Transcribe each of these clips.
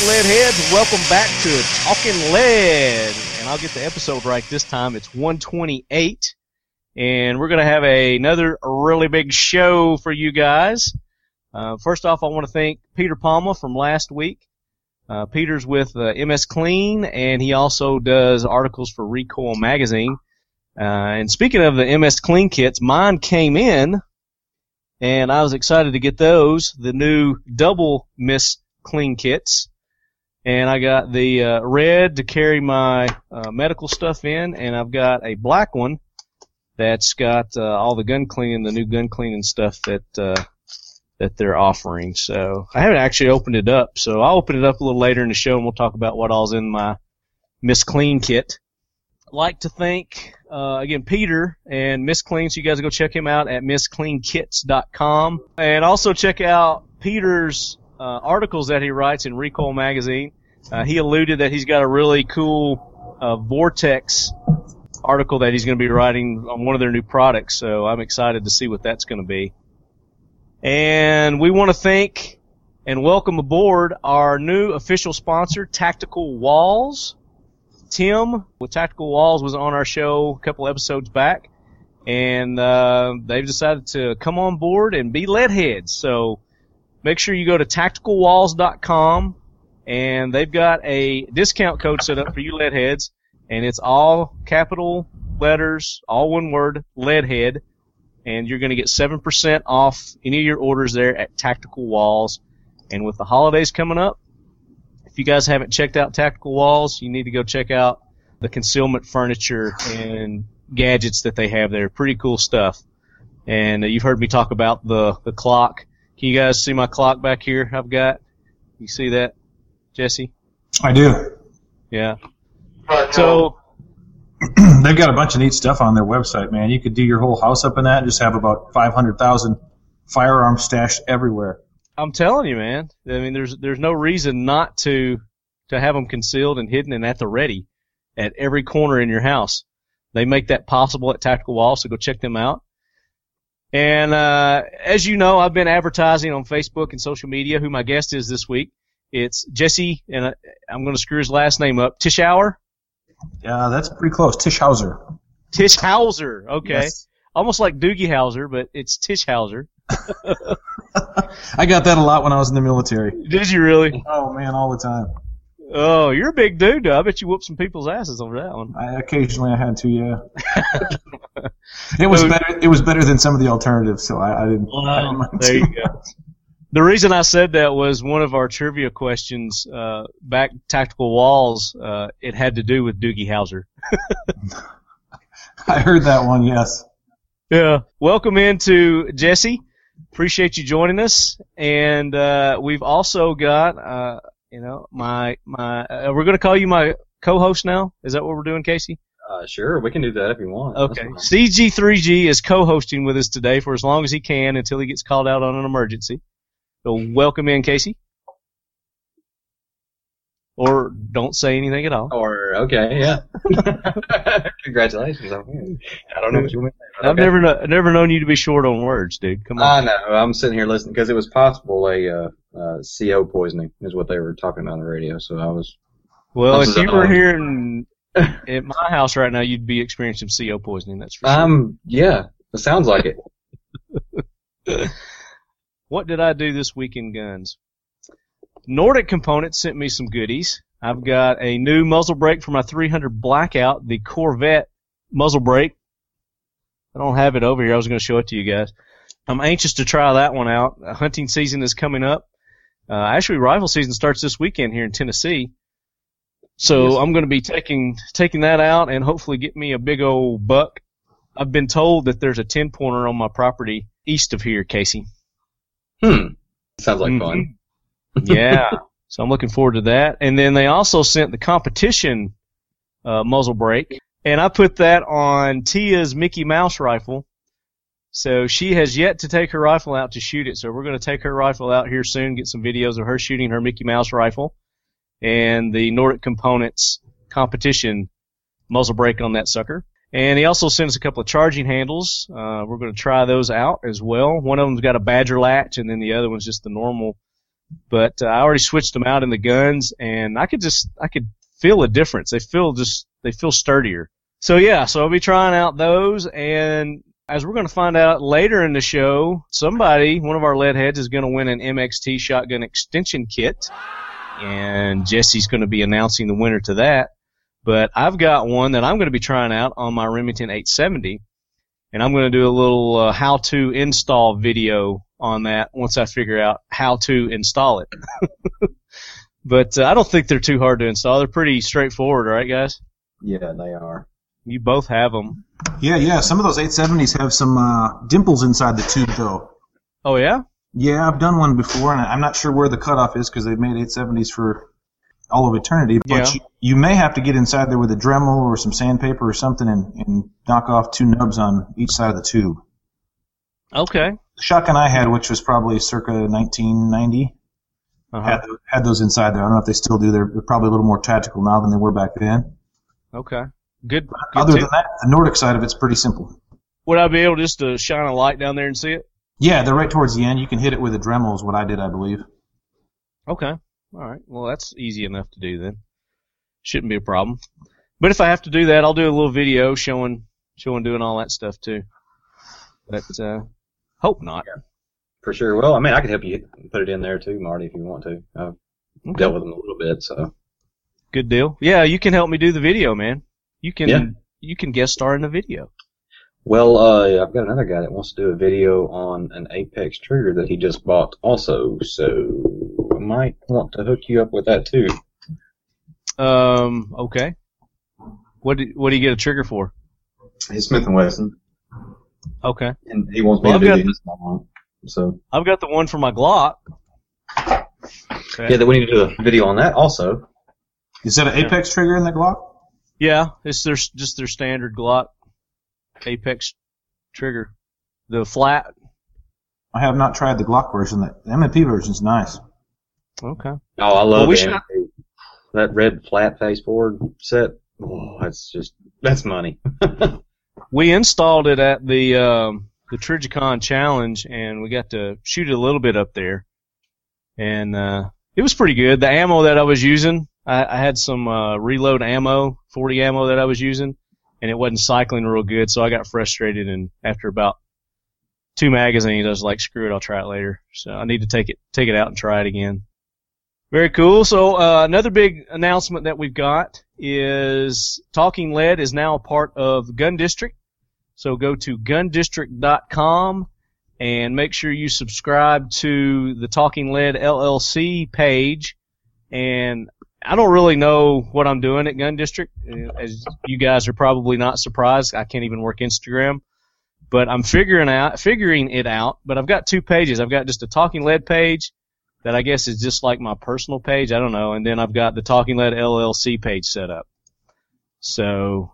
right, Leadheads, welcome back to Talking Lead. And I'll get the episode right this time. It's 128, and we're going to have another really big show for you guys. First off, I want to thank Peter Palma from last week. Peter's with MS Clean, and he also does articles for Recoil Magazine. And speaking of the MS Clean kits, mine came in, and I was excited to get those, the new double Miss Clean kits. And I got the red to carry my medical stuff in, and I've got a black one that's got all the gun cleaning, the new gun cleaning stuff that they're offering. So I haven't actually opened it up, so I'll open it up a little later in the show, and we'll talk about what all's in my Miss Clean kit. I'd like to thank, again, Peter and Miss Clean, so you guys go check him out at misscleankits.com. And also check out Peter's articles that he writes in Recoil Magazine. He alluded that he's got a really cool Vortex article that he's going to be writing on one of their new products, so I'm excited to see what that's going to be. And we want to thank and welcome aboard our new official sponsor, Tactical Walls. Tim with Tactical Walls was on our show a couple episodes back, and they've decided to come on board and be Leadheads. So make sure you go to tacticalwalls.com, and they've got a discount code set up for you Leadheads, and it's all capital letters, all one word, Leadhead. And you're going to get 7% off any of your orders there at Tactical Walls. And with the holidays coming up, if you guys haven't checked out Tactical Walls, you need to go check out the concealment furniture and gadgets that they have there. Pretty cool stuff. And you've heard me talk about the clock. Can you guys see my clock back here I've got? You see that, Jesse? I do. Yeah. So they've got a bunch of neat stuff on their website, man. You could do your whole house up in that and just have about 500,000 firearms stashed everywhere. I'm telling you, man. I mean, there's no reason not to have them concealed and hidden and at the ready at every corner in your house. They make that possible at Tactical Walls, so go check them out. And as you know, I've been advertising on Facebook and social media who my guest is this week. It's Jesse, and I'm going to screw his last name up, Tischauer. Yeah, that's pretty close. Tischauer. Tischauer, okay. Yes. Almost like Doogie Howser, but it's Tischauer. I got that a lot when I was in the military. Did you really? Oh, man, all the time. Oh, you're a big dude, though. I bet you whooped some people's asses over that one. Occasionally I had to, yeah. It was better than some of the alternatives, so I didn't. Well, there you go. The reason I said that was one of our trivia questions back Tactical Walls, it had to do with Doogie Howser. I heard that one, yes. Yeah. Welcome into Jesse. Appreciate you joining us. And we've also got, we're going to call you my co-host now. Is that what we're doing, Casey? Sure, we can do that if you want. Okay. CG3G is co-hosting with us today for as long as he can until he gets called out on an emergency. So welcome in, Casey. Or don't say anything at all. Or, okay, yeah. Congratulations. I don't know what you mean. Okay. I've never known you to be short on words, dude. Come on. I know. I'm sitting here listening because it was possible CO poisoning is what they were talking about on the radio. So I was. Well, if you were here at my house right now, you'd be experiencing CO poisoning. That's for sure. Yeah, it sounds like it. What did I do this week in guns? Nordic Components sent me some goodies. I've got a new muzzle brake for my 300 Blackout, the Corvette muzzle brake. I don't have it over here. I was going to show it to you guys. I'm anxious to try that one out. Hunting season is coming up. Actually, rifle season starts this weekend here in Tennessee. So I'm going to be taking that out and hopefully get me a big old buck. I've been told that there's a 10-pointer on my property east of here, Casey. Sounds like fun. Yeah. So I'm looking forward to that. And then they also sent the competition muzzle brake, and I put that on Tia's Mickey Mouse rifle. So she has yet to take her rifle out to shoot it. So we're going to take her rifle out here soon, get some videos of her shooting her Mickey Mouse rifle, and the Nordic Components competition muzzle brake on that sucker. And he also sent us a couple of charging handles. We're going to try those out as well. One of them's got a badger latch, and then the other one's just the normal But I already switched them out in the guns, and I could feel a difference. They feel sturdier. So yeah, so I'll be trying out those, and as we're going to find out later in the show, somebody, one of our lead heads, is going to win an MXT shotgun extension kit, and Jesse's going to be announcing the winner to that. But I've got one that I'm going to be trying out on my Remington 870, and I'm going to do a little how-to install video on that once I figure out how to install it. But I don't think they're too hard to install. They're pretty straightforward, right, guys? Yeah, they are. You both have them. Yeah. Some of those 870s have some dimples inside the tube, though. Oh, yeah? Yeah, I've done one before, and I'm not sure where the cutoff is because they've made 870s for all of eternity. But yeah. You may have to get inside there with a Dremel or some sandpaper or something and knock off two nubs on each side of the tube. Okay. The shotgun I had, which was probably circa 1990, had those inside there. I don't know if they still do. They're probably a little more tactical now than they were back then. Okay. Good. Other than that, the Nordic side of it's pretty simple. Would I be able just to shine a light down there and see it? Yeah, they're right towards the end. You can hit it with a Dremel is what I did, I believe. Okay. All right. Well, that's easy enough to do then. Shouldn't be a problem. But if I have to do that, I'll do a little video showing doing all that stuff too. But hope not. Yeah, for sure. Well, I mean, I could help you put it in there too, Marty, if you want to. I've dealt with them a little bit, so. Good deal. Yeah, you can help me do the video, man. You can guest star in the video. Well, I've got another guy that wants to do a video on an Apex trigger that he just bought also, so I might want to hook you up with that too. Okay. What do you get a trigger for? His Smith & Wesson. Okay. And he wants me to do this one, so. I've got the one for my Glock. Okay. Yeah, that we need to do a video on that also. Is that an Apex trigger in the Glock? Yeah, it's just their standard Glock Apex trigger. The flat. I have not tried the Glock version. The M&P version's nice. Okay. Oh, I love it. That red flat face board set. Oh, that's money. We installed it at the Trigicon Challenge, and we got to shoot it a little bit up there. And it was pretty good. The ammo that I was using, I had some reload ammo, 40 ammo that I was using, and it wasn't cycling real good, so I got frustrated, and after about two magazines, I was like, screw it, I'll try it later. So I need to take it out and try it again. Very cool. So another big announcement that we've got is Talking Lead is now a part of Gun District. So go to gundistrict.com and make sure you subscribe to the Talking Lead LLC page. And I don't really know what I'm doing at Gun District. As you guys are probably not surprised, I can't even work Instagram. But I'm figuring it out. But I've got two pages. I've got just a Talking Lead page that I guess is just like my personal page. I don't know. And then I've got the Talking Lead LLC page set up. So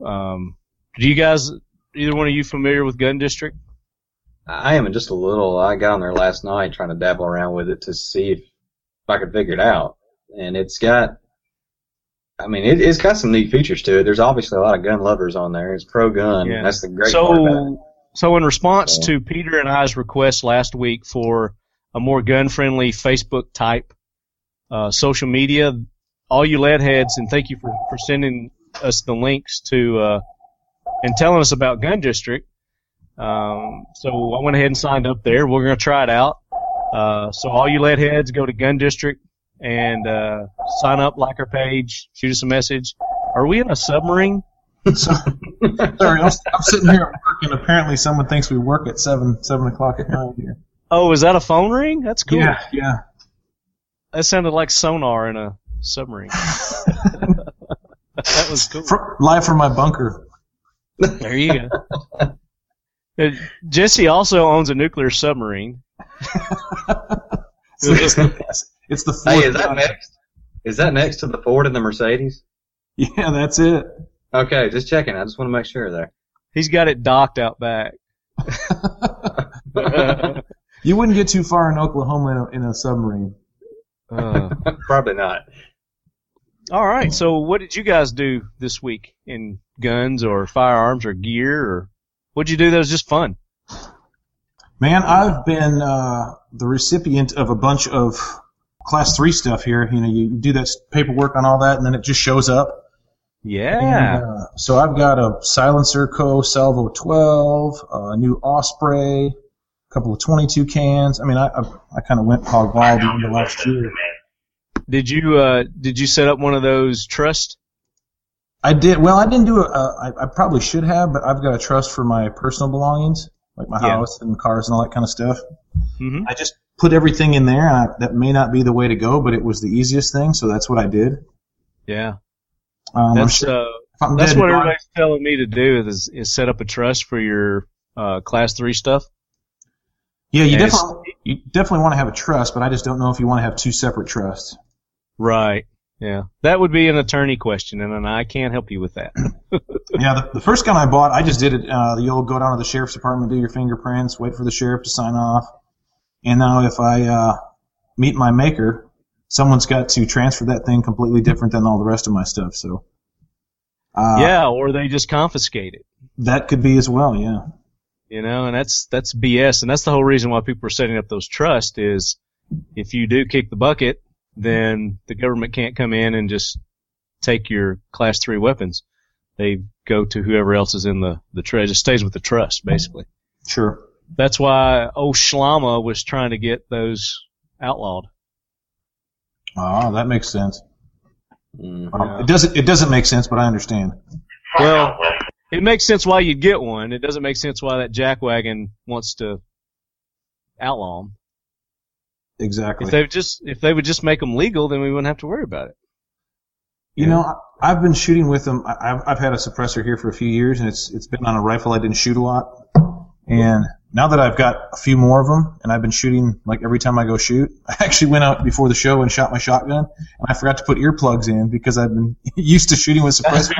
do you guys, either one of you familiar with Gun District? I am just a little. I got on there last night trying to dabble around with it to see if I could figure it out. And it's got... I mean, it's got some neat features to it. There's obviously a lot of gun lovers on there. It's pro-gun. Yeah. That's the great part about it. So in response to Peter and I's request last week for a more gun-friendly Facebook-type social media, all you lead heads, and thank you for sending us the links to and telling us about Gun District. So I went ahead and signed up there. We're going to try it out. So all you lead heads, go to Gun District. And sign up, like our page, shoot us a message. Are we in a submarine? Sorry, I'm sitting here at work, and apparently someone thinks we work at 7 o'clock at night here. Oh, is that a phone ring? That's cool. Yeah. That sounded like sonar in a submarine. That was cool. Live from my bunker. There you go. Jesse also owns a nuclear submarine. It's the Ford. Hey, is that next? Is that next to the Ford and the Mercedes? Yeah, that's it. Okay, just checking. I just want to make sure there. He's got it docked out back. You wouldn't get too far in Oklahoma in a submarine. Probably not. All right, so what did you guys do this week in guns or firearms or gear? Or what did you do that was just fun? Man, I've been the recipient of a bunch of Class 3 stuff here. You know, you do that paperwork on all that, and then it just shows up. Yeah. And, so I've got a Silencer Co. Salvo 12, a new Osprey, a couple of 22 cans. I mean, I kind of went hog wild even the last year. Did you set up one of those trusts? I did. Well, I didn't do I probably should have, but I've got a trust for my personal belongings, like my house and cars and all that kind of stuff. Mm-hmm. I just put everything in there, and that may not be the way to go, but it was the easiest thing, so that's what I did. Yeah. That's what everybody's telling me to do is set up a trust for your Class 3 stuff. Yeah, you definitely want to have a trust, but I just don't know if you want to have two separate trusts. Right. Yeah, that would be an attorney question, and I can't help you with that. Yeah, the first gun I bought, I just did it. You'll go down to the sheriff's department, do your fingerprints, wait for the sheriff to sign off. And now if I meet my maker, someone's got to transfer that thing completely different than all the rest of my stuff. So. Yeah, or they just confiscate it. That could be as well, yeah. You know, and that's BS, and that's the whole reason why people are setting up those trusts is if you do kick the bucket, then the government can't come in and just take your Class 3 weapons. They go to whoever else is in the trust. It just stays with the trust, basically. Sure. That's why old Schlama was trying to get those outlawed. Oh, that makes sense. Mm-hmm. Well, it doesn't make sense, but I understand. Well, it makes sense why you'd get one. It doesn't make sense why that jackwagon wants to outlaw them. Exactly. If they would just make them legal, then we wouldn't have to worry about it. You know, I've been shooting with them. I've had a suppressor here for a few years, and it's been on a rifle I didn't shoot a lot. And now that I've got a few more of them, and I've been shooting like every time I go shoot, I actually went out before the show and shot my shotgun, and I forgot to put earplugs in because I've been used to shooting with suppressors,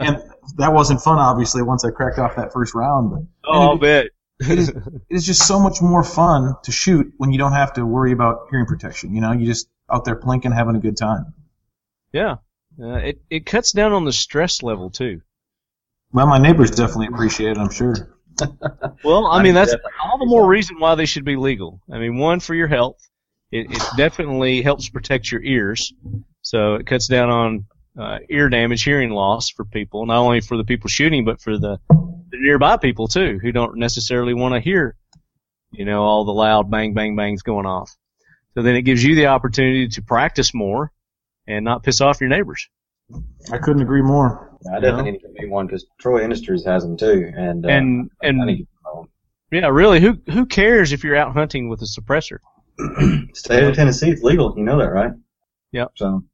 and that wasn't fun. Obviously, once I cracked off that first round, I'll bet. It is just so much more fun to shoot when you don't have to worry about hearing protection. You know, you're just out there plinking, having a good time. Yeah. It cuts down on the stress level, too. Well, my neighbors definitely appreciate it, I'm sure. Well, I mean, that's all the more reason why they should be legal. I mean, one, for your health. It definitely helps protect your ears. So it cuts down on ear damage, hearing loss for people, not only for the people shooting, but for the nearby people, too, who don't necessarily want to hear, you know, all the loud bang, bang, bangs going off. So then it gives you the opportunity to practice more and not piss off your neighbors. I couldn't agree more. I definitely need to get me one because Troy Industries has them, too. And really, who cares if you're out hunting with a suppressor? State of Tennessee, it's legal. You know that, right? Yep. So.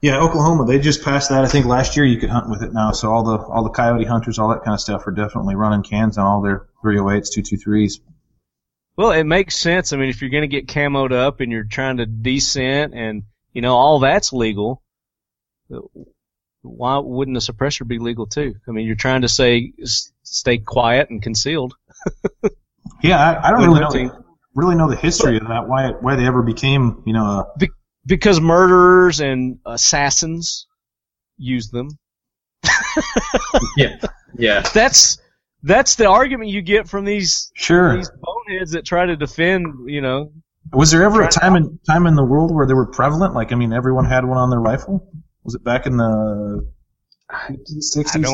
Yeah, Oklahoma, they just passed that. I think last year you could hunt with it now, so all the coyote hunters, all that kind of stuff, are definitely running cans on all their 308s, 223s. Well, it makes sense. I mean, if you're going to get camoed up and you're trying to descent and, you know, all that's legal, why wouldn't a suppressor be legal too? I mean, you're trying to stay quiet and concealed. Yeah, I don't really know the history of that, why they ever became, you know, Because murderers and assassins use them. Yeah, yeah. That's the argument you get from these boneheads that try to defend. You know, was there ever a time in the world where they were prevalent? Like, I mean, everyone had one on their rifle. Was it back in the 1960s?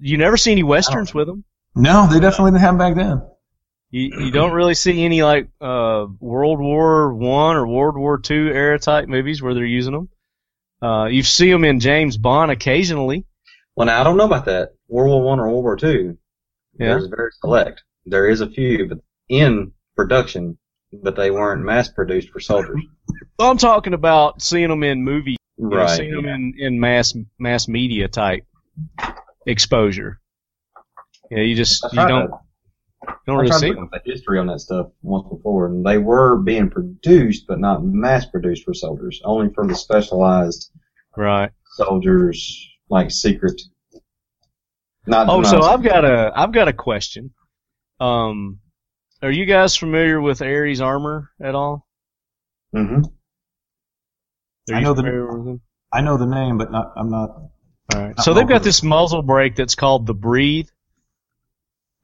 You never see any westerns with them? No, they definitely didn't have them back then. You don't really see any like World War I or World War II era type movies where they're using them. You see them in James Bond occasionally. Well, now I don't know about that. World War I or World War II. Yeah, it's very select. There is a few, but in production, but they weren't mass produced for soldiers. I'm talking about seeing them in movies, right? Know, seeing them in mass media type exposure. Yeah, you don't really see the history on that stuff once before, and they were being produced, but not mass produced for soldiers. Only for the specialized soldiers, like secret. I've got a question. Are you guys familiar with Ares Armor at all? Mm-hmm. I know the name, but I'm not. All right. So they've got this muzzle brake that's called the Breathe.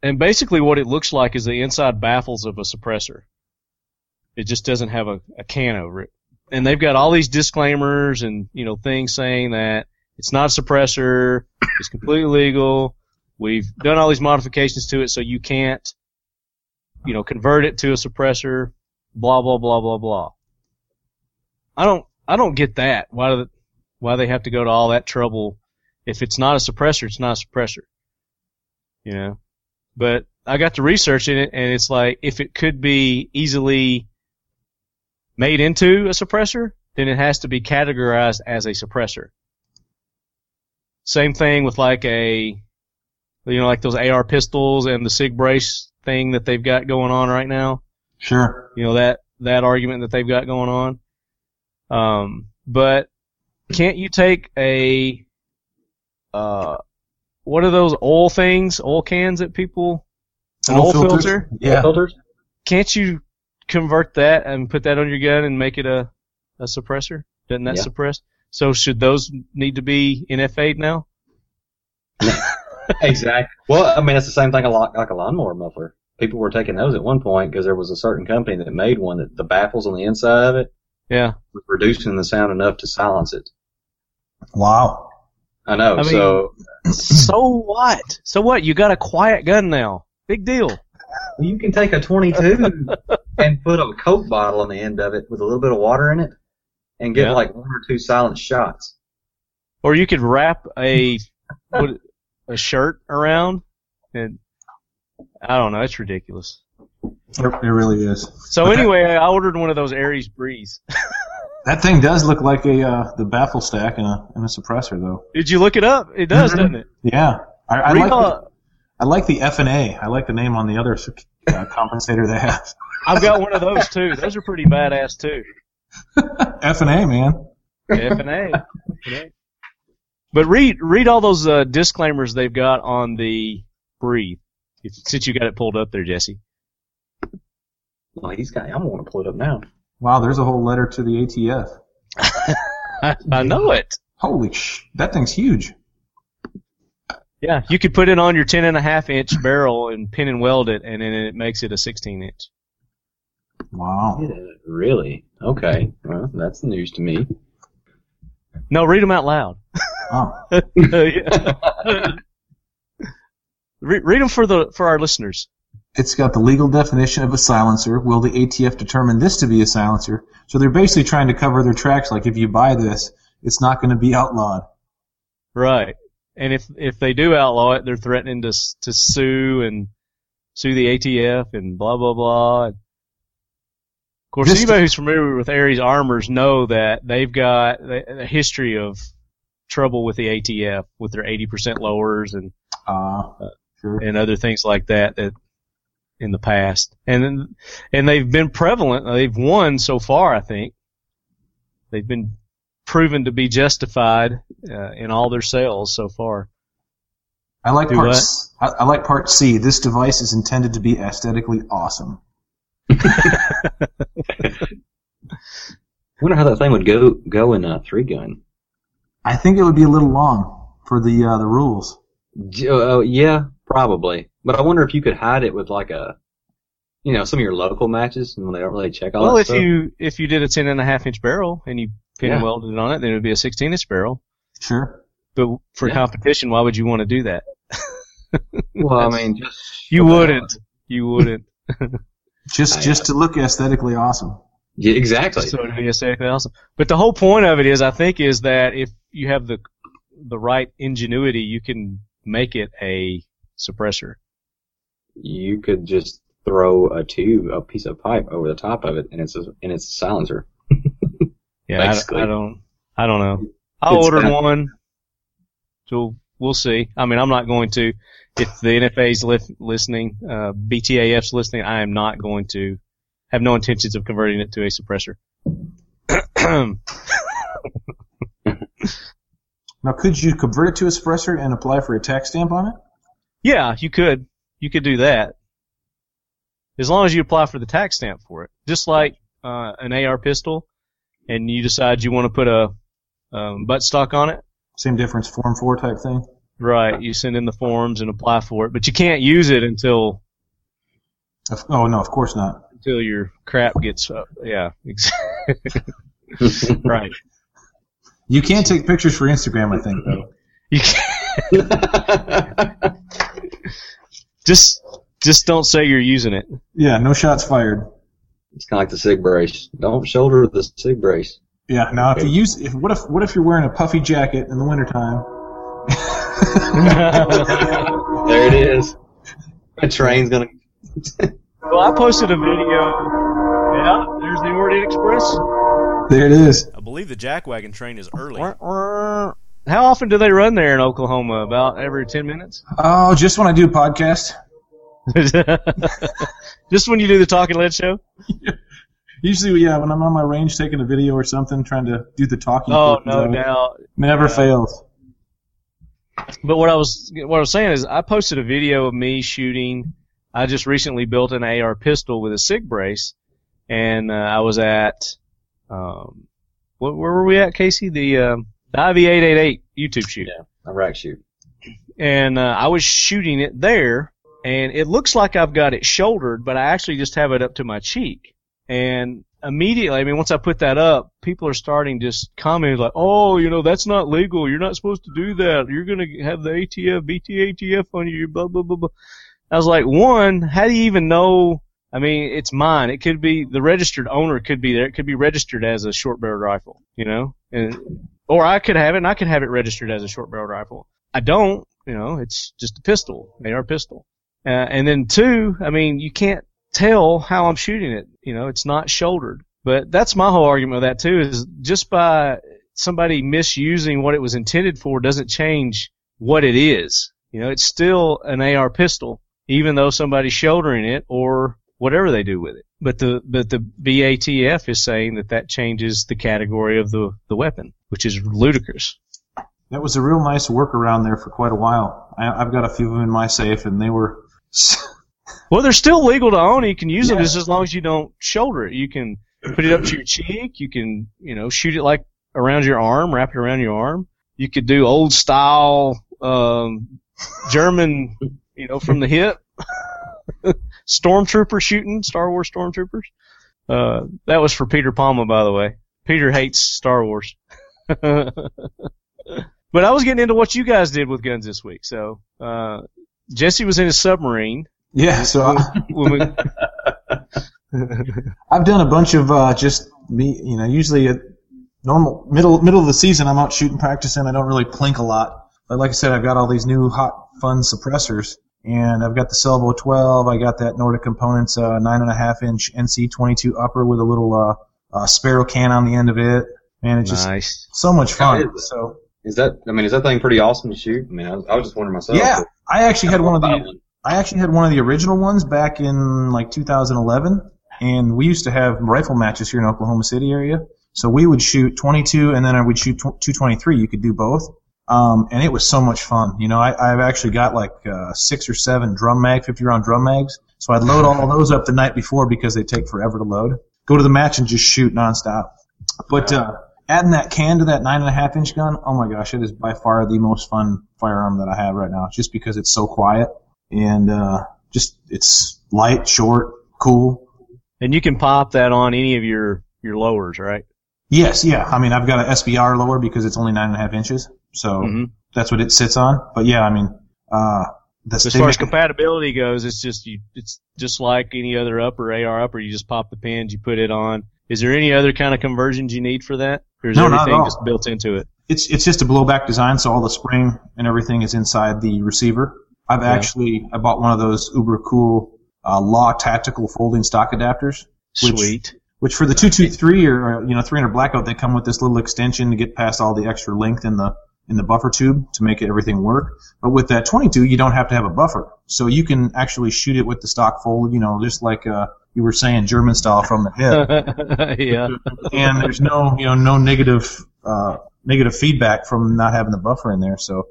And basically what it looks like is the inside baffles of a suppressor. It just doesn't have a can over it. And they've got all these disclaimers and, you know, things saying that it's not a suppressor, it's completely legal, we've done all these modifications to it so you can't, you know, convert it to a suppressor, blah, blah, blah, blah, blah. I don't get that. Why they have to go to all that trouble? If it's not a suppressor, it's not a suppressor. You know? But I got to researching it, and it's like, if it could be easily made into a suppressor, then it has to be categorized as a suppressor. Same thing with like a, you know, like those AR pistols and the SIG brace thing that they've got going on right now. Sure. You know, that argument that they've got going on. But can't you take a what are those oil things, oil cans that people, an oil filter? Yeah. Filters? Can't you convert that and put that on your gun and make it a suppressor? Doesn't that suppress? So should those need to be NFA'd now? Exactly. Well, I mean, it's the same thing like a lawnmower muffler. People were taking those at one point because there was a certain company that made one that the baffles on the inside of it was reducing the sound enough to silence it. Wow. I know. I mean, so what? So what? You got a quiet gun now. Big deal. You can take a 22 and put a Coke bottle on the end of it with a little bit of water in it and get like one or two silent shots. Or you could wrap a shirt around, and I don't know. It's ridiculous. It really is. So anyway, I ordered one of those Aries Breeze. That thing does look like the baffle stack and a suppressor, though. Did you look it up? It does, doesn't it? Yeah. I like the F&A. I like the name on the other compensator they have. I've got one of those, too. Those are pretty badass, too. F&A, man. F&A. But read all those disclaimers they've got on the Breathe, since you got it pulled up there, Jesse. Well, I'm going to pull it up now. Wow, there's a whole letter to the ATF. I know it. Holy that thing's huge. Yeah, you could put it on your 10.5-inch barrel and pin and weld it, and then it makes it a 16-inch. Wow. Yeah, really? Okay. Well, that's news to me. No, read them out loud. Oh. Read them for our listeners. It's got the legal definition of a silencer. Will the ATF determine this to be a silencer? So they're basically trying to cover their tracks. Like, if you buy this, it's not going to be outlawed. Right. And if they do outlaw it, they're threatening to sue the ATF and blah, blah, blah. Of course, anybody who's familiar with Aries Armors know that they've got a history of trouble with the ATF, with their 80% lowers and other things like that in the past, and they've been prevalent. They've won so far. I think they've been proven to be justified in all their sales so far. I like Part C. This device is intended to be aesthetically awesome. I wonder how that thing would go in a 3-gun. I think it would be a little long for the rules. Yeah, probably. But I wonder if you could hide it with like some of your local matches, and they don't really check all that stuff. Well, if you did a 10.5-inch barrel and you pin and welded it on it, then it would be a 16-inch barrel. Sure. But for competition, why would you want to do that? Well, I mean, you wouldn't. just to look aesthetically awesome. Yeah, exactly. So it would be aesthetically awesome. But the whole point of it is, I think, is that if you have the right ingenuity, you can make it a suppressor. You could just throw a piece of pipe over the top of it, and it's a silencer. Yeah, I don't know. I'll order one. So we'll see. I mean, I'm not going to. If the NFA's listening, BTAF's listening, I am not going to. Have no intentions of converting it to a suppressor. Now, could you convert it to a suppressor and apply for a tax stamp on it? Yeah, you could. You could do that. As long as you apply for the tax stamp for it. Just like an AR pistol, and you decide you want to put a buttstock on it. Same difference, Form 4 type thing. Right, you send in the forms and apply for it, but you can't use it until... Oh, no, of course not. until your crap gets up. Yeah, right. You can take pictures for Instagram, I think, though. You can. Just don't say you're using it. Yeah, no shots fired. It's kind of like the SIG brace. Don't shoulder the SIG brace. Yeah. Now, if you use, what if you're wearing a puffy jacket in the wintertime? There it is. A train's gonna. Well, I posted a video. Yeah, there's the Orient Express. There it is. I believe the jackwagon train is early. How often do they run there in Oklahoma? About every 10 minutes? Oh, just when I do a podcast. Just when you do the Talking Lead show? Yeah. Usually, yeah, when I'm on my range taking a video or something, trying to do the talking. Oh, no doubt. Never fails. But what I was saying is I posted a video of me shooting. I just recently built an AR pistol with a SIG brace, and I was at where were we at, Casey? The IV888 YouTube shoot. Yeah, a rack shoot. And I was shooting it there, and it looks like I've got it shouldered, but I actually just have it up to my cheek. And immediately, I mean, once I put that up, people are starting just commenting like, oh, you know, that's not legal. You're not supposed to do that. You're going to have the ATF, BTATF on you, blah, blah, blah, blah. I was like, one, how do you even know? I mean, it's mine. It could be the registered owner could be there. It could be registered as a short-barreled rifle, you know? Or I could have it, and I could have it registered as a short-barreled rifle. I don't, you know, it's just a pistol, AR pistol. And then two, I mean, you can't tell how I'm shooting it. You know, it's not shouldered. But that's my whole argument with that, too, is just by somebody misusing what it was intended for doesn't change what it is. You know, it's still an AR pistol, even though somebody's shouldering it or whatever they do with it. But the BATF is saying that changes the category of the weapon, which is ludicrous. That was a real nice workaround there for quite a while. I've got a few in my safe, and they were... Well, they're still legal to own. You can use them just as long as you don't shoulder it. You can put it up to your cheek. You can, you know, shoot it like around your arm, wrap it around your arm. You could do old style German, you know, from the hip stormtrooper shooting, Star Wars stormtroopers. That was for Peter Palma, by the way. Peter hates Star Wars. But I was getting into what you guys did with guns this week. So Jesse was in his submarine. Yeah, so I've done a bunch of just me, you know. Usually, at normal middle of the season, I'm out shooting, practicing. I don't really plink a lot, but like I said, I've got all these new hot, fun suppressors, and I've got the Selvo 12. I got that Nordic Components 9.5-inch NC22 upper with a little sparrow can on the end of it, and it's just so much fun. So is that thing pretty awesome to shoot? I mean, I was just wondering myself. Yeah, I actually had one of the original ones back in, like, 2011, and we used to have rifle matches here in Oklahoma City area. So we would shoot 22, and then I would shoot 223. You could do both. And it was so much fun. You know, I've actually got, like, 6 or 7 drum mag, 50-round drum mags. So I'd load all those up the night before because they take forever to load. Go to the match and just shoot nonstop. But adding that can to that 9.5-inch gun, oh, my gosh, it is by far the most fun firearm that I have right now just because it's so quiet. And just it's light, short, cool. And you can pop that on any of your lowers, right? Yes, yeah. I mean, I've got an SBR lower because it's only 9.5 inches, so that's what it sits on. But yeah, I mean, as far as compatibility goes, it's just like any other upper AR upper. You just pop the pins, you put it on. Is there any other kind of conversions you need for that, or is everything just built into it? It's just a blowback design, so all the spring and everything is inside the receiver. I bought one of those uber cool Law Tactical folding stock adapters. Sweet. Which for the 223 or 300 blackout, they come with this little extension to get past all the extra length in the buffer tube to make everything work. But with that 22, you don't have to have a buffer, so you can actually shoot it with the stock fold. You know, just like you were saying, German style from the hip. Yeah. And there's no negative feedback from not having the buffer in there, so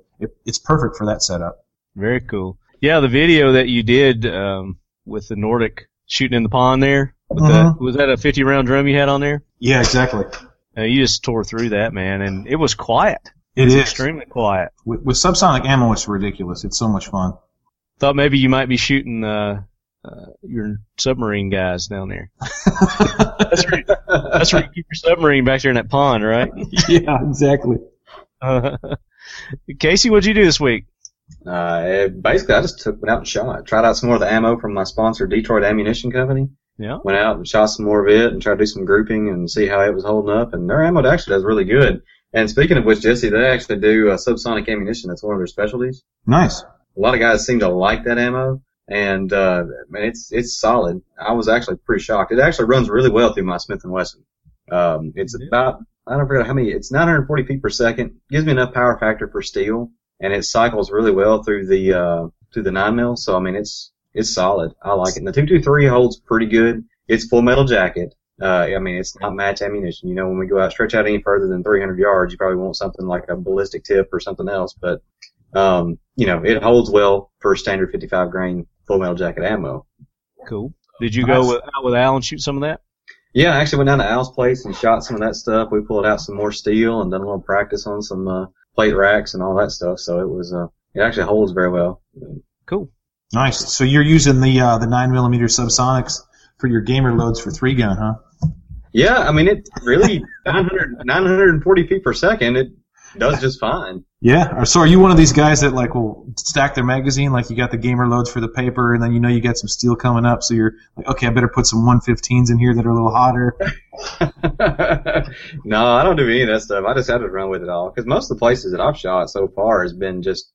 it's perfect for that setup. Very cool. Yeah, the video that you did with the Nordic shooting in the pond there, was that a 50-round drum you had on there? Yeah, exactly. You just tore through that, man, and it was quiet. It is. Extremely quiet. With subsonic ammo, it's ridiculous. It's so much fun. Thought maybe you might be shooting your submarine guys down there. That's where you keep your submarine back there in that pond, right? Yeah, exactly. Casey, what'd you do this week? Basically, I just went out and shot. Tried out some more of the ammo from my sponsor, Detroit Ammunition Company. Yeah. Went out and shot some more of it and tried to do some grouping and see how it was holding up. And their ammo actually does really good. And speaking of which, Jesse, they actually do subsonic ammunition. That's one of their specialties. Nice. A lot of guys seem to like that ammo. And, man, it's solid. I was actually pretty shocked. It actually runs really well through my Smith & Wesson. It's about, I don't forget how many, it's 940 feet per second. Gives me enough power factor for steel. And it cycles really well through the 9mm. So, I mean, it's solid. I like it. And the 223 holds pretty good. It's full metal jacket. I mean, it's not match ammunition. You know, when we go out, stretch out any further than 300 yards, you probably want something like a ballistic tip or something else. But, you know, it holds well for standard 55 grain full metal jacket ammo. Cool. Did you go out with Al and shoot some of that? Yeah, I actually went down to Al's place and shot some of that stuff. We pulled out some more steel and done a little practice on some, plate racks and all that stuff, so it was it actually holds very well. Cool, nice. So you're using the 9mm subsonics for your gamer loads for 3-gun, huh? Yeah, I mean it really 940 feet per second. It does just fine. Yeah. So are you one of these guys that like will stack their magazine? Like you got the gamer loads for the paper, and then you know you got some steel coming up, so you're like, okay, I better put some 115s in here that are a little hotter. No, I don't do any of that stuff. I just had to run with it all because most of the places that I've shot so far has been just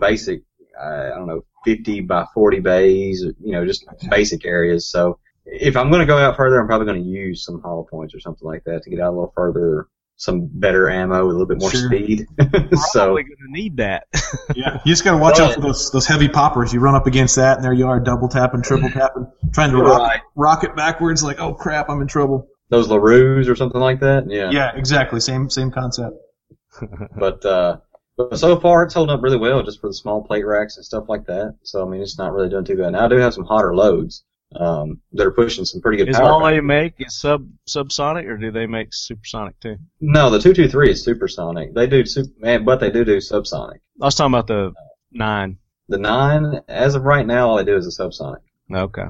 basic. I don't know, 50 by 40 bays, just basic areas. So if I'm going to go out further, I'm probably going to use some hollow points or something like that to get out a little further. Some better ammo, a little bit more speed. So probably gonna need that. Yeah, you just gotta watch out for those heavy poppers. You run up against that, and there you are, double tapping, triple tapping, trying to rock it backwards. Like, oh crap, I'm in trouble. Those LaRues or something like that. Yeah. Yeah, exactly. Same concept. But so far it's holding up really well, just for the small plate racks and stuff like that. So I mean, it's not really doing too bad. Now I do have some hotter loads. That are pushing some pretty good power. Is all they make is subsonic, or do they make supersonic too? No, the 223 is supersonic. They do but they do subsonic. I was talking about the 9. The 9, as of right now, all they do is a subsonic. Okay.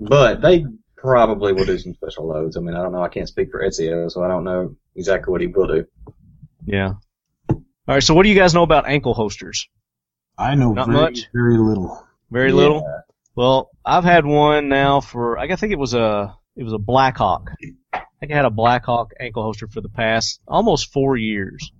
But they probably will do some special loads. I mean, I don't know. I can't speak for Ezio, so I don't know exactly what he will do. Yeah. All right. So, what do you guys know about ankle holsters? I know very little. Very little. Yeah. Well, I've had one now for I think it was a Blackhawk. I think I had a Blackhawk ankle holster for the past almost 4 years,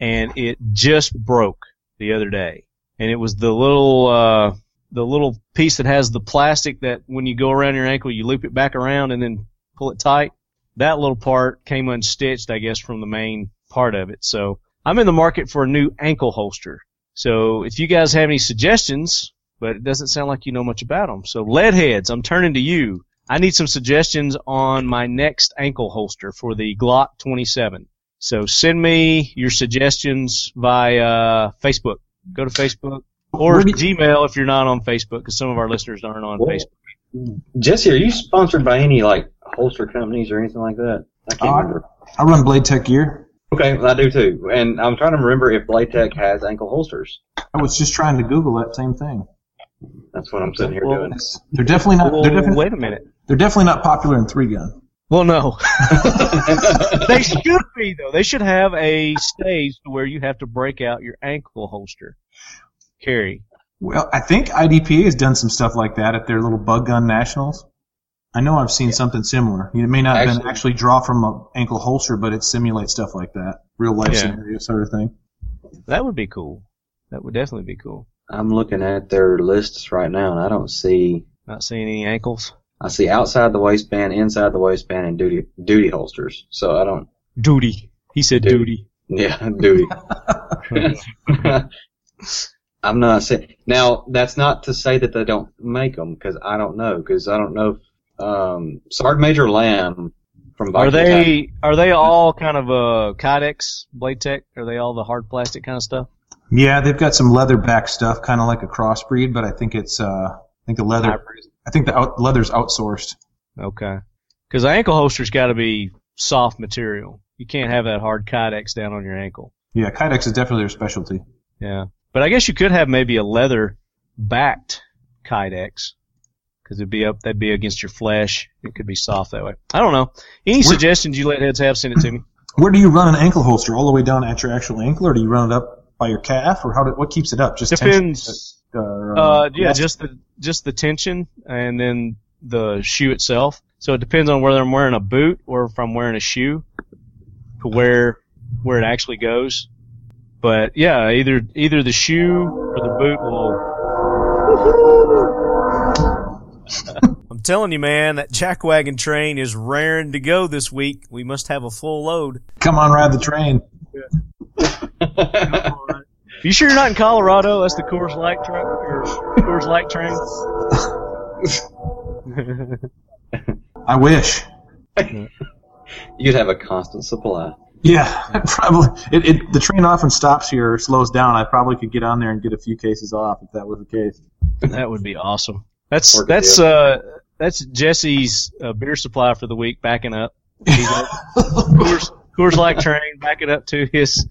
and it just broke the other day. And it was the little piece that has the plastic that when you go around your ankle, you loop it back around and then pull it tight. That little part came unstitched, I guess, from the main part of it. So I'm in the market for a new ankle holster. So if you guys have any suggestions. But it doesn't sound like you know much about them. So, Leadheads, I'm turning to you. I need some suggestions on my next ankle holster for the Glock 27. So, send me your suggestions via Facebook. Go to Facebook or Gmail if you're not on Facebook, because some of our listeners aren't on Facebook. Jesse, are you sponsored by any like holster companies or anything like that? I can't remember. I run Blade Tech Gear. Okay, well, I do too. And I'm trying to remember if Blade Tech has ankle holsters. I was just trying to Google that same thing. That's what I'm sitting here doing. They're definitely not. Wait a minute. They're definitely not popular in 3-gun. Well, no. They should be though. They should have a stage where you have to break out your ankle holster. Carry. Well, I think IDPA has done some stuff like that at their little Bug Gun Nationals. I know I've seen something similar. It may not have been actually draw from an ankle holster, but it simulates stuff like that, real life scenario sort of thing. That would be cool. That would definitely be cool. I'm looking at their lists right now, and I don't see... Not seeing any ankles? I see outside the waistband, inside the waistband, and duty holsters. So I don't... Duty. He said duty. Yeah, duty. I'm not saying... Now, that's not to say that they don't make them, because I don't know. Sergeant Major Lamb from Viking Academy. Are they all kind of Kydex, Blade Tech? Are they all the hard plastic kind of stuff? Yeah, they've got some leather back stuff, kind of like a crossbreed, but I think it's the leather's outsourced. Okay, because the ankle holster's got to be soft material. You can't have that hard Kydex down on your ankle. Yeah, Kydex is definitely their specialty. Yeah, but I guess you could have maybe a leather backed Kydex because it'd be up, that'd be against your flesh. It could be soft that way. I don't know. Any suggestions you leadheads have, send it to me. Where do you run an ankle holster? All the way down at your actual ankle, or do you run it up by your calf, or what keeps it up? Just depends. Tension? Yeah, just the tension, and then the shoe itself. So it depends on whether I'm wearing a boot or if I'm wearing a shoe, to where it actually goes. But yeah, either the shoe or the boot will. I'm telling you, man, that jackwagon train is raring to go this week. We must have a full load. Come on, ride the train. Yeah. You sure you're not in Colorado? That's the Coors Light truck or Coors Light train. I wish. You'd have a constant supply. Yeah, probably. The train often stops here or slows down. I probably could get on there and get a few cases off if that was the case. That would be awesome. That's Jesse's beer supply for the week backing up. He's like, Coors Light train backing up to his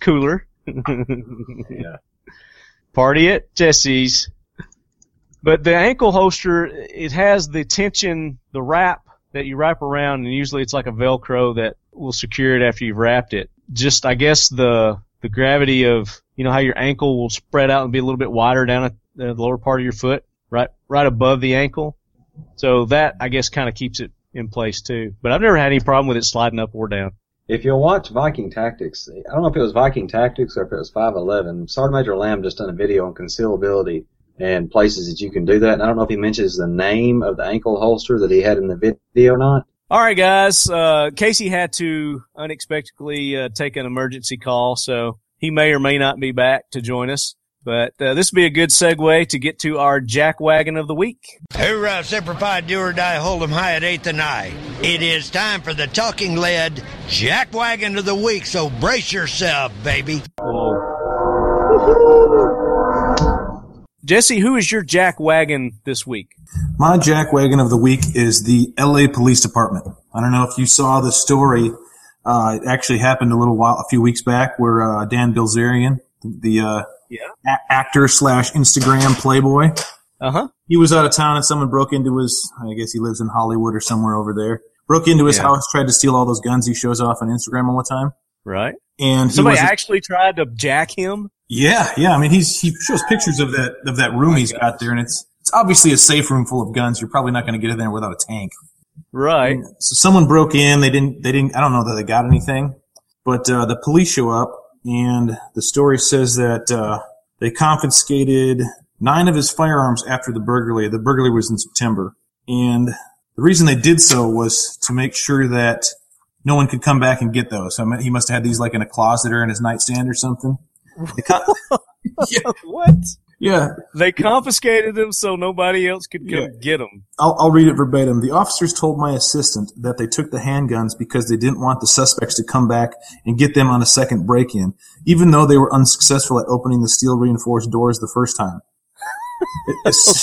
cooler. Yeah. Party at Jesse's. But the ankle holster, it has the tension, the wrap that you wrap around, and usually it's like a Velcro that will secure it after you've wrapped it. Just, I guess, the gravity of, you know, how your ankle will spread out and be a little bit wider down at the lower part of your foot, right above the ankle. So that, I guess, kind of keeps it in place, too. But I've never had any problem with it sliding up or down. If you'll watch Viking Tactics, I don't know if it was Viking Tactics or if it was 511, Sergeant Major Lamb just done a video on concealability and places that you can do that. And I don't know if he mentions the name of the ankle holster that he had in the video or not. All right, guys. Casey had to unexpectedly take an emergency call, so he may or may not be back to join us. But this would be a good segue to get to our jackwagon of the week. Hoorah, semper fi, do or die, hold 'em high at eighth and I. It is time for the talking lead jackwagon of the week, so brace yourself, baby. Jesse, who is your jackwagon this week? My jackwagon of the week is the L.A. Police Department. I don't know if you saw the story. It actually happened a few weeks back, where Dan Bilzerian, actor / Instagram playboy, he was out of town and someone broke into his. I guess he lives in Hollywood or somewhere over there. Broke into his house, tried to steal all those guns he shows off on Instagram all the time. Right. And somebody actually tried to jack him. Yeah. I mean, he shows pictures of that room got there, and it's obviously a safe room full of guns. You're probably not going to get in there without a tank, right? And so someone broke in. They didn't. I don't know that they got anything, but the police show up, and the story says that they confiscated 9 of his firearms after the burglary. The burglary was in September, and the reason they did so was to make sure that no one could come back and get those. So he must have had these like in a closet or in his nightstand or something. What? Yeah. They confiscated them so nobody else could come get them. I'll read it verbatim. The officers told my assistant that they took the handguns because they didn't want the suspects to come back and get them on a second break-in, even though they were unsuccessful at opening the steel-reinforced doors the first time.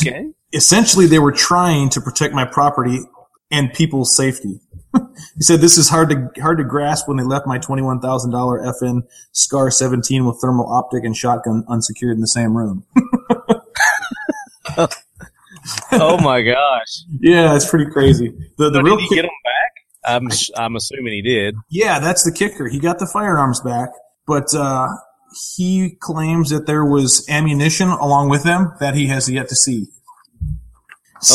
Okay. Essentially, they were trying to protect my property and people's safety. He said, this is hard to grasp when they left my $21,000 FN SCAR 17 with thermal optic and shotgun unsecured in the same room. Oh my gosh! Yeah, it's pretty crazy. Did he get them back? I'm assuming he did. Yeah, that's the kicker. He got the firearms back, but he claims that there was ammunition along with them that he has yet to see.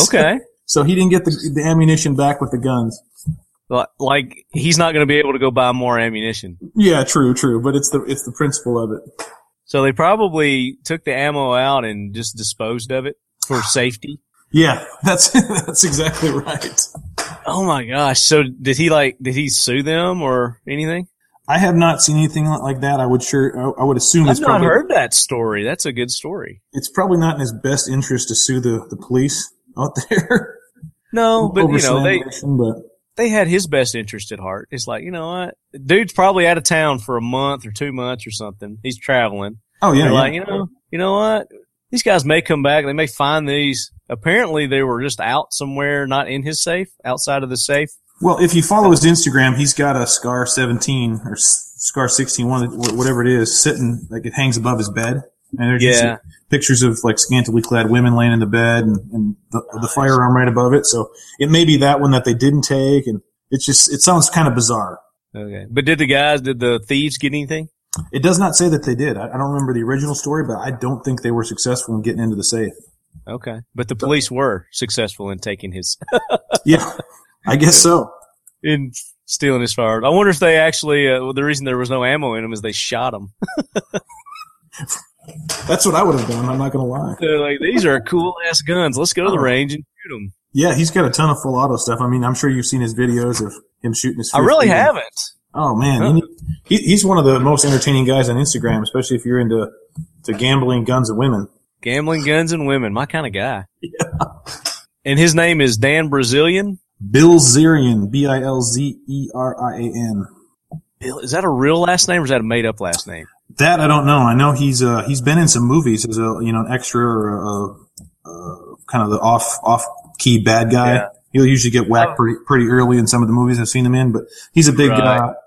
Okay. So he didn't get the ammunition back with the guns. Like, he's not going to be able to go buy more ammunition. Yeah, true. But it's the principle of it. So they probably took the ammo out and just disposed of it for safety. Yeah, that's exactly right. Oh my gosh! So did he sue them or anything? I have not seen anything like that. I would assume. I've not heard that story. That's a good story. It's probably not in his best interest to sue the police out there. No, but you know they had his best interest at heart. It's like, you know what? Dude's probably out of town for a month or 2 months or something. He's traveling. Oh, yeah. Like, you know what? These guys may come back. They may find these. Apparently, they were just out somewhere, not in his safe, outside of the safe. Well, if you follow his Instagram, he's got a SCAR 17 or SCAR 16, whatever it is, sitting, like it hangs above his bed. And there's just pictures of like scantily clad women laying in the bed and the firearm right above it. So it may be that one that they didn't take. And it's just, it sounds kind of bizarre. Okay. But did the thieves get anything? It does not say that they did. I don't remember the original story, but I don't think they were successful in getting into the safe. Okay. But the police were successful in taking his. Yeah, I guess so. In stealing his firearm. I wonder if they actually, the reason there was no ammo in them is they shot him. That's what I would have done. I'm not going to lie. They're like, these are cool-ass guns. Let's go to the range and shoot them. Yeah, he's got a ton of full auto stuff. I mean, I'm sure you've seen his videos of him shooting his 15. I really haven't. Oh, man. Huh. He's one of the most entertaining guys on Instagram, especially if you're into gambling, guns, and women. Gambling, guns, and women. My kind of guy. Yeah. And his name is Dan Brazilian? Bilzerian. Bilzerian. Bill, is that a real last name or is that a made-up last name? That I don't know. I know he's been in some movies as a an extra or a kind of the off-key bad guy. Yeah. He'll usually get whacked pretty early in some of the movies I've seen him in, but he's a big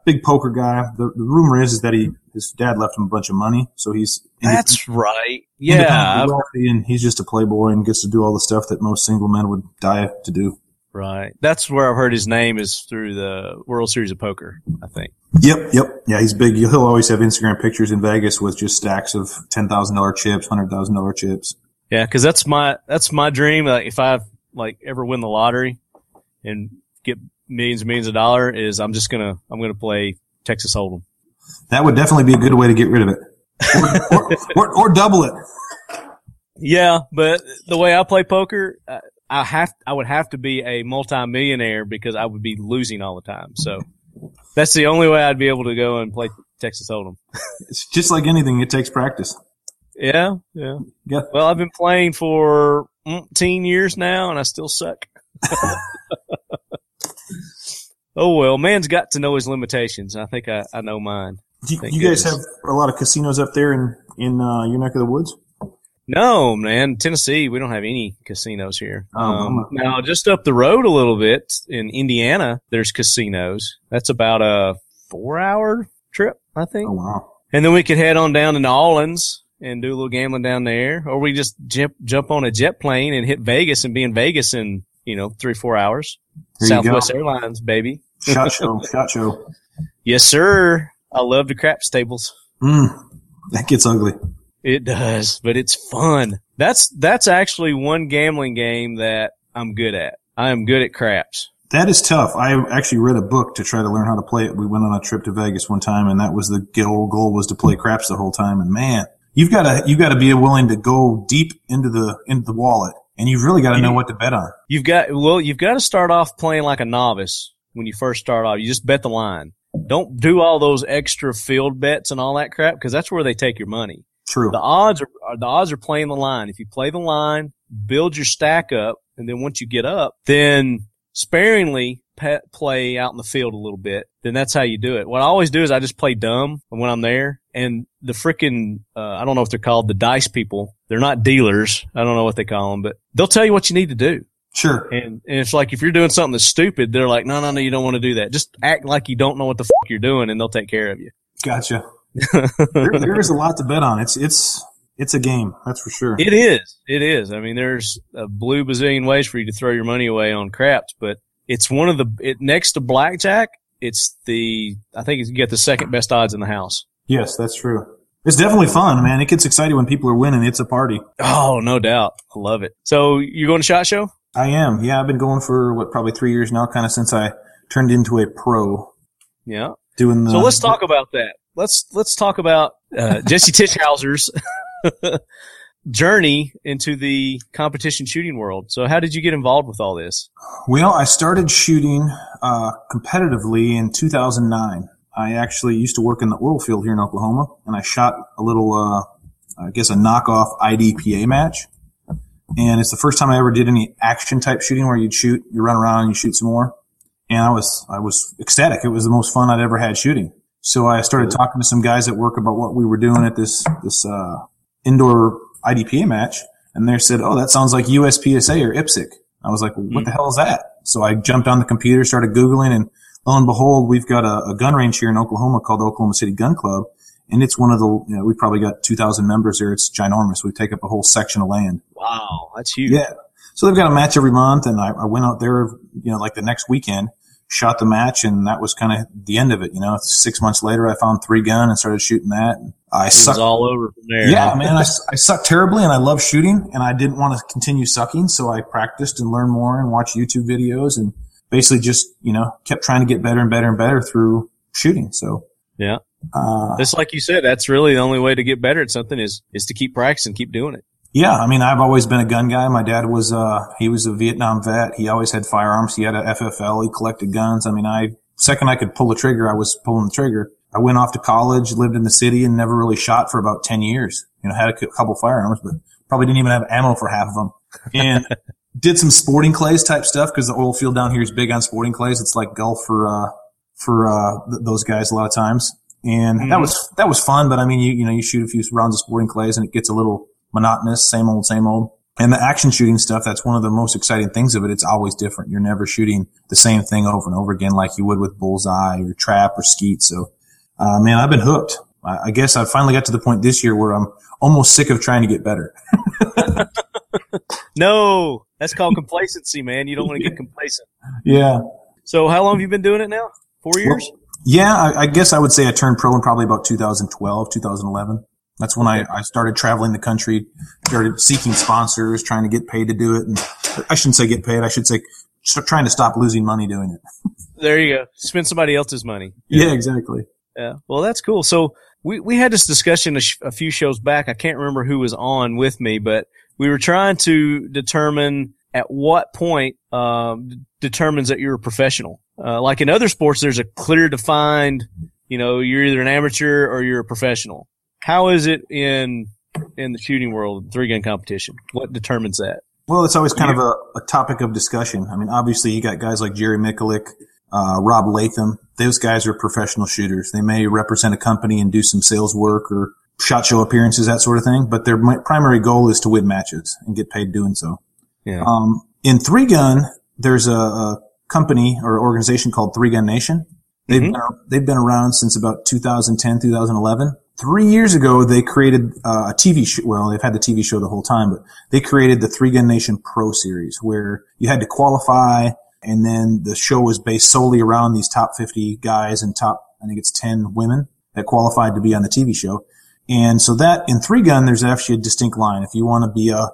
big poker guy. The rumor is that his dad left him a bunch of money, so he's that's right. Yeah, wealthy, and he's just a playboy and gets to do all the stuff that most single men would die to do. Right. That's where I've heard his name is through the World Series of Poker, I think. Yep. Yeah, he's big. He'll always have Instagram pictures in Vegas with just stacks of $10,000 chips, $100,000 chips. Yeah, because that's my dream. Like, if I ever win the lottery and get millions and millions of dollars, is I'm gonna play Texas Hold'em. That would definitely be a good way to get rid of it, or double it. Yeah, but the way I play poker. I would have to be a multimillionaire because I would be losing all the time. So that's the only way I'd be able to go and play Texas Hold'em. It's just like anything; it takes practice. Yeah. Well, I've been playing for 10 years now, and I still suck. Oh well, man's got to know his limitations. I think I know mine. Do you guys have a lot of casinos up there in your neck of the woods? No, man. Tennessee, we don't have any casinos here. Now, just up the road a little bit in Indiana, there's casinos. That's about a 4-hour trip, I think. Oh, wow. And then we could head on down to New Orleans and do a little gambling down there. Or we just jump on a jet plane and hit Vegas and be in Vegas in, 3-4 hours. There Southwest Airlines, baby. Shot show. Yes, sir. I love the craps tables. That gets ugly. It does, but it's fun. That's actually one gambling game that I'm good at. I am good at craps. That is tough. I actually read a book to try to learn how to play it. We went on a trip to Vegas one time, and that was the goal was to play craps the whole time. And man, you've got to be willing to go deep into the wallet, and you've really got to know what to bet on. You've got to start off playing like a novice when you first start off. You just bet the line. Don't do all those extra field bets and all that crap because that's where they take your money. True. The odds are playing the line. If you play the line, build your stack up, and then once you get up, then sparingly play out in the field a little bit. Then that's how you do it. What I always do is I just play dumb when I'm there, and the freaking I don't know if they're called the dice people. They're not dealers. I don't know what they call them, but they'll tell you what you need to do. Sure. And it's like if you're doing something that's stupid, they're like, no, you don't want to do that. Just act like you don't know what the fuck you're doing, and they'll take care of you. Gotcha. There is a lot to bet on. It's a game, that's for sure. It is. I mean, there's a blue bazillion ways for you to throw your money away on craps, but it's one of next to blackjack. I think you get the second best odds in the house. Yes, that's true. It's definitely fun, man. It gets exciting when people are winning. It's a party. Oh, no doubt. I love it. So you going to SHOT Show? I am. Yeah, I've been going for probably 3 years now, kind of since I turned into a pro. Yeah. So let's talk about that. Let's talk about Jesse Tischhauser's journey into the competition shooting world. So how did you get involved with all this? Well, I started shooting competitively in 2009. I actually used to work in the oil field here in Oklahoma, and I shot a little, a knockoff IDPA match. And it's the first time I ever did any action-type shooting where you run around and you shoot some more. And I was ecstatic. It was the most fun I'd ever had shooting. So I started talking to some guys at work about what we were doing at this indoor IDPA match, and they said, "Oh, that sounds like USPSA or IPSC." I was like, "What the hell is that?" So I jumped on the computer, started Googling, and lo and behold, we've got a gun range here in Oklahoma called Oklahoma City Gun Club, And it's one of the, you know, we've probably got 2,000 members there. It's ginormous. We take up a whole section of land. Wow, that's huge. Yeah. So they've got a match every month, and I went out there, you know, like the next weekend, shot the match, and that was kind of the end of it. You know, 6 months later, I found 3-gun and started shooting that. And I sucked. It was all over from there. Yeah, huh? Man, I sucked terribly, and I love shooting, and I didn't want to continue sucking, so I practiced and learned more and watched YouTube videos and basically just, you know, kept trying to get better and better and better through shooting. So yeah. Just like you said, that's really the only way to get better at something is to keep practicing, keep doing it. Yeah. I mean, I've always been a gun guy. My dad was, he was a Vietnam vet. He always had firearms. He had a FFL. He collected guns. I mean, second I could pull the trigger, I was pulling the trigger. I went off to college, lived in the city, and never really shot for about 10 years. You know, had a couple firearms, but probably didn't even have ammo for half of them. And did some sporting clays type stuff because the oil field down here is big on sporting clays. It's like golf for those guys a lot of times. And that was fun, but I mean, you know, you shoot a few rounds of sporting clays and it gets a little monotonous, same old, same old. And the action shooting stuff, that's one of the most exciting things of it. It's always different. You're never shooting the same thing over and over again like you would with bullseye or trap or skeet. So, man, I've been hooked. I guess I finally got to the point this year where I'm almost sick of trying to get better. No, that's called complacency, man. You don't want to get complacent. Yeah. So how long have you been doing it now? 4 years? Well, yeah, I guess I would say I turned pro in probably about 2012, 2011. That's when I started traveling the country, started seeking sponsors, trying to get paid to do it. And I shouldn't say get paid. I should say trying to stop losing money doing it. There you go. Spend somebody else's money. Yeah, exactly. Yeah. Well, that's cool. So we had this discussion a few shows back. I can't remember who was on with me, but we were trying to determine at what point determines that you're a professional. Like in other sports, there's a clear defined, you know, you're either an amateur or you're a professional. How is it in the shooting world, 3-gun competition? What determines that? Well, it's always kind of a topic of discussion. I mean, obviously you got guys like Jerry Mikulik, Rob Latham. Those guys are professional shooters. They may represent a company and do some sales work or shot show appearances, that sort of thing. But their primary goal is to win matches and get paid doing so. Yeah. In 3-gun, there's a company or organization called 3-Gun Nation. They've been around since about 2010, 2011. 3 years ago, they created a TV show. Well, they've had the TV show the whole time, but they created the 3-Gun Nation Pro Series where you had to qualify, and then the show was based solely around these top 50 guys and top, I think it's 10 women that qualified to be on the TV show. And so that in 3-Gun, there's actually a distinct line. If you want to be a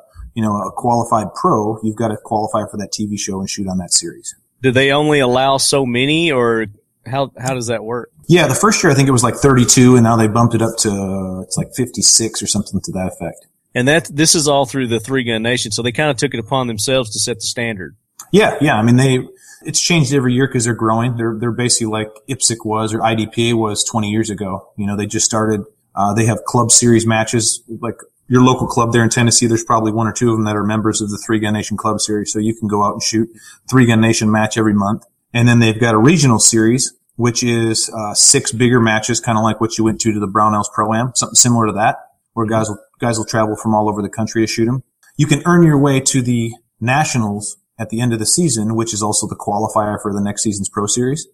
qualified pro, you've got to qualify for that TV show and shoot on that series. Do they only allow so many, or how does that work? Yeah, the first year I think it was like 32, and now they bumped it up to it's like 56 or something to that effect. And this is all through the 3-Gun Nation, so they kind of took it upon themselves to set the standard. Yeah. I mean, it's changed every year because they're growing. They're basically like IPSC was or IDPA was 20 years ago. You know, they just started. They have club series matches like. Your local club there in Tennessee, there's probably one or two of them that are members of the 3-Gun Nation Club Series. So you can go out and shoot 3-Gun Nation match every month. And then they've got a regional series, which is 6 bigger matches, kind of like what you went to the Brownells Pro-Am, something similar to that, where guys will travel from all over the country to shoot them. You can earn your way to the Nationals at the end of the season, which is also the qualifier for the next season's Pro Series.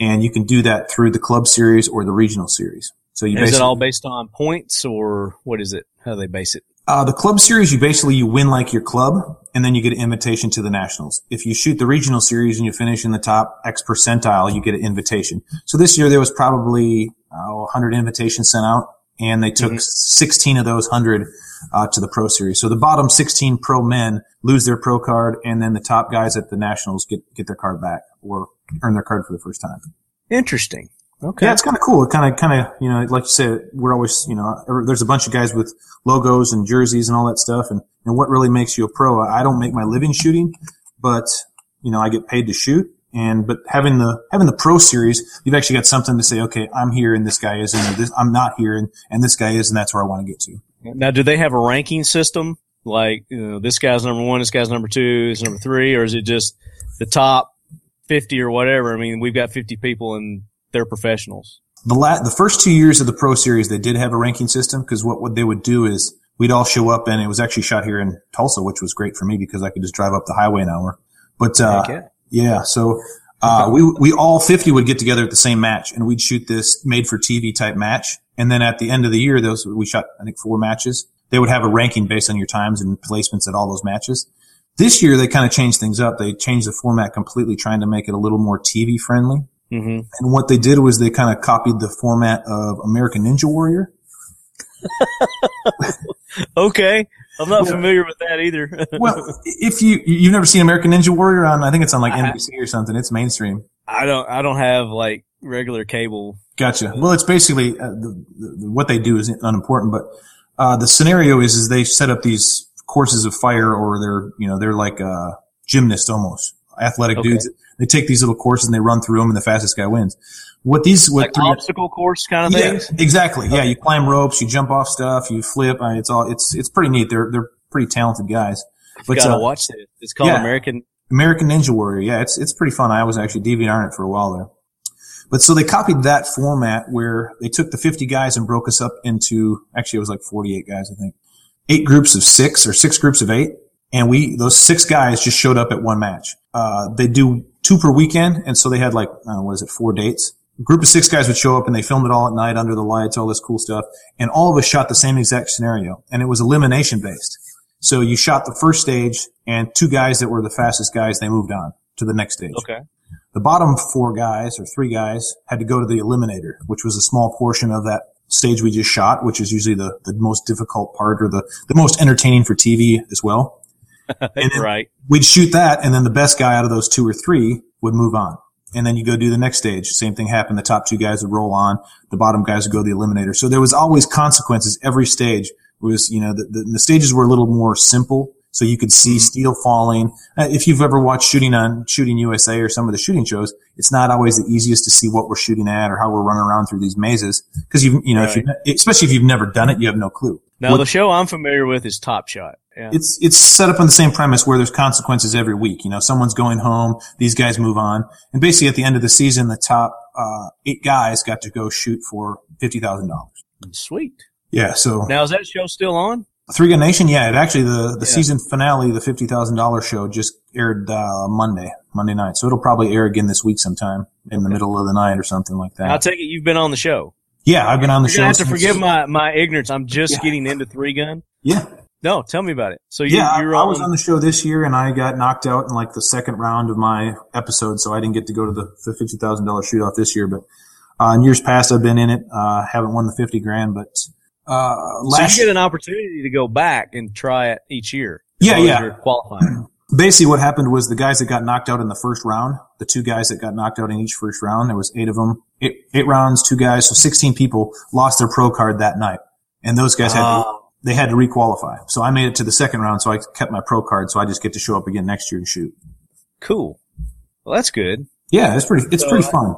And you can do that through the Club Series or the Regional Series. So is it all based on points, or what is it? How do they base it? The club series, you win like your club, and then you get an invitation to the nationals. If you shoot the regional series and you finish in the top X percentile, you get an invitation. So this year there was probably 100 invitations sent out, and they took 16 of those 100 to the pro series. So the bottom 16 pro men lose their pro card, and then the top guys at the nationals get their card back or earn their card for the first time. Interesting. Okay. Yeah, it's kind of cool. It kind of, you know, like you said, we're always, you know, there's a bunch of guys with logos and jerseys and all that stuff. And what really makes you a pro? I don't make my living shooting, but, you know, I get paid to shoot. But having the pro series, you've actually got something to say, okay, I'm here and this guy isn't, or this, I'm not here and this guy is, and that's where I want to get to. Now, do they have a ranking system? Like, you know, this guy's number one, this guy's number two, this is number three, or is it just the top 50 or whatever? I mean, we've got 50 people and they're professionals. The first 2 years of the Pro Series, they did have a ranking system because what they would do is we'd all show up, and it was actually shot here in Tulsa, which was great for me because I could just drive up the highway an hour. But, yeah. So We all 50 would get together at the same match, and we'd shoot this made-for-TV type match. And then at the end of the year, we shot, I think, 4 matches. They would have a ranking based on your times and placements at all those matches. This year, they kind of changed things up. They changed the format completely, trying to make it a little more TV-friendly. Mm-hmm. And what they did was they kind of copied the format of American Ninja Warrior. Okay. I'm not familiar with that either. Well, if you've never seen American Ninja Warrior on, I think it's on like NBC or something. It's mainstream. I don't have like regular cable. Gotcha. Well, it's basically what they do is unimportant, but the scenario is they set up these courses of fire, or they're like gymnasts almost, athletic dudes. They take these little courses and they run through them, and the fastest guy wins. Obstacle course kind of things? Exactly. Okay. Yeah, you climb ropes, you jump off stuff, you flip. It's pretty neat. They're pretty talented guys. But gotta watch it. It's called American Ninja Warrior. Yeah, it's pretty fun. I was actually DeviantArt it for a while there. But so they copied that format where they took the 50 guys and broke us up into, actually it was like 48 guys, I think, 8 groups of 6 or 6 groups of 8. And those 6 guys just showed up at one match. They do 2 per weekend. And so they had like, 4 dates. A group of 6 guys would show up, and they filmed it all at night under the lights, all this cool stuff. And all of us shot the same exact scenario, and it was elimination based. So you shot the first stage, and 2 guys that were the fastest guys, they moved on to the next stage. Okay. The bottom 4 guys or 3 guys had to go to the eliminator, which was a small portion of that stage we just shot, which is usually the most difficult part, or the most entertaining for TV as well. And right. We'd shoot that, and then the best guy out of those 2 or 3 would move on. And then you go do the next stage. Same thing happened. The top 2 guys would roll on. The bottom guys would go to the eliminator. So there was always consequences. Every stage was, the stages were a little more simple. So you could see steel falling. If you've ever watched Shooting USA or some of the shooting shows, it's not always the easiest to see what we're shooting at or how we're running around through these mazes. Cause especially if you've never done it, you have no clue. Now the show I'm familiar with is Top Shot. Yeah. It's set up on the same premise where there's consequences every week. Someone's going home, these guys move on. And basically at the end of the season, the top 8 guys got to go shoot for $50,000. Sweet. Yeah, so. Now is that show still on? Three Gun Nation? Yeah, it actually, the season finale, the $50,000 show just aired, Monday night. So it'll probably air again this week sometime in the middle of the night or something like that. I'll take it you've been on the show. Yeah, I've been on the show. I have to forgive my ignorance. I'm just getting into Three Gun. Yeah. No, tell me about it. So I was on the show this year, and I got knocked out in like the second round of my episode, so I didn't get to go to the $50,000 shootout this year. But in years past, I've been in it. Haven't won the $50,000, but so you get an opportunity to go back and try it each year. You're qualifying. Basically, what happened was the guys that got knocked out in the first round, the 2 guys that got knocked out in each first round, there was 8 of them, 8 rounds, 2 guys, so 16 people lost their pro card that night, and those guys had to requalify. So I made it to the second round, so I kept my pro card, so I just get to show up again next year and shoot. Cool. Well, that's good. Yeah, it's pretty fun.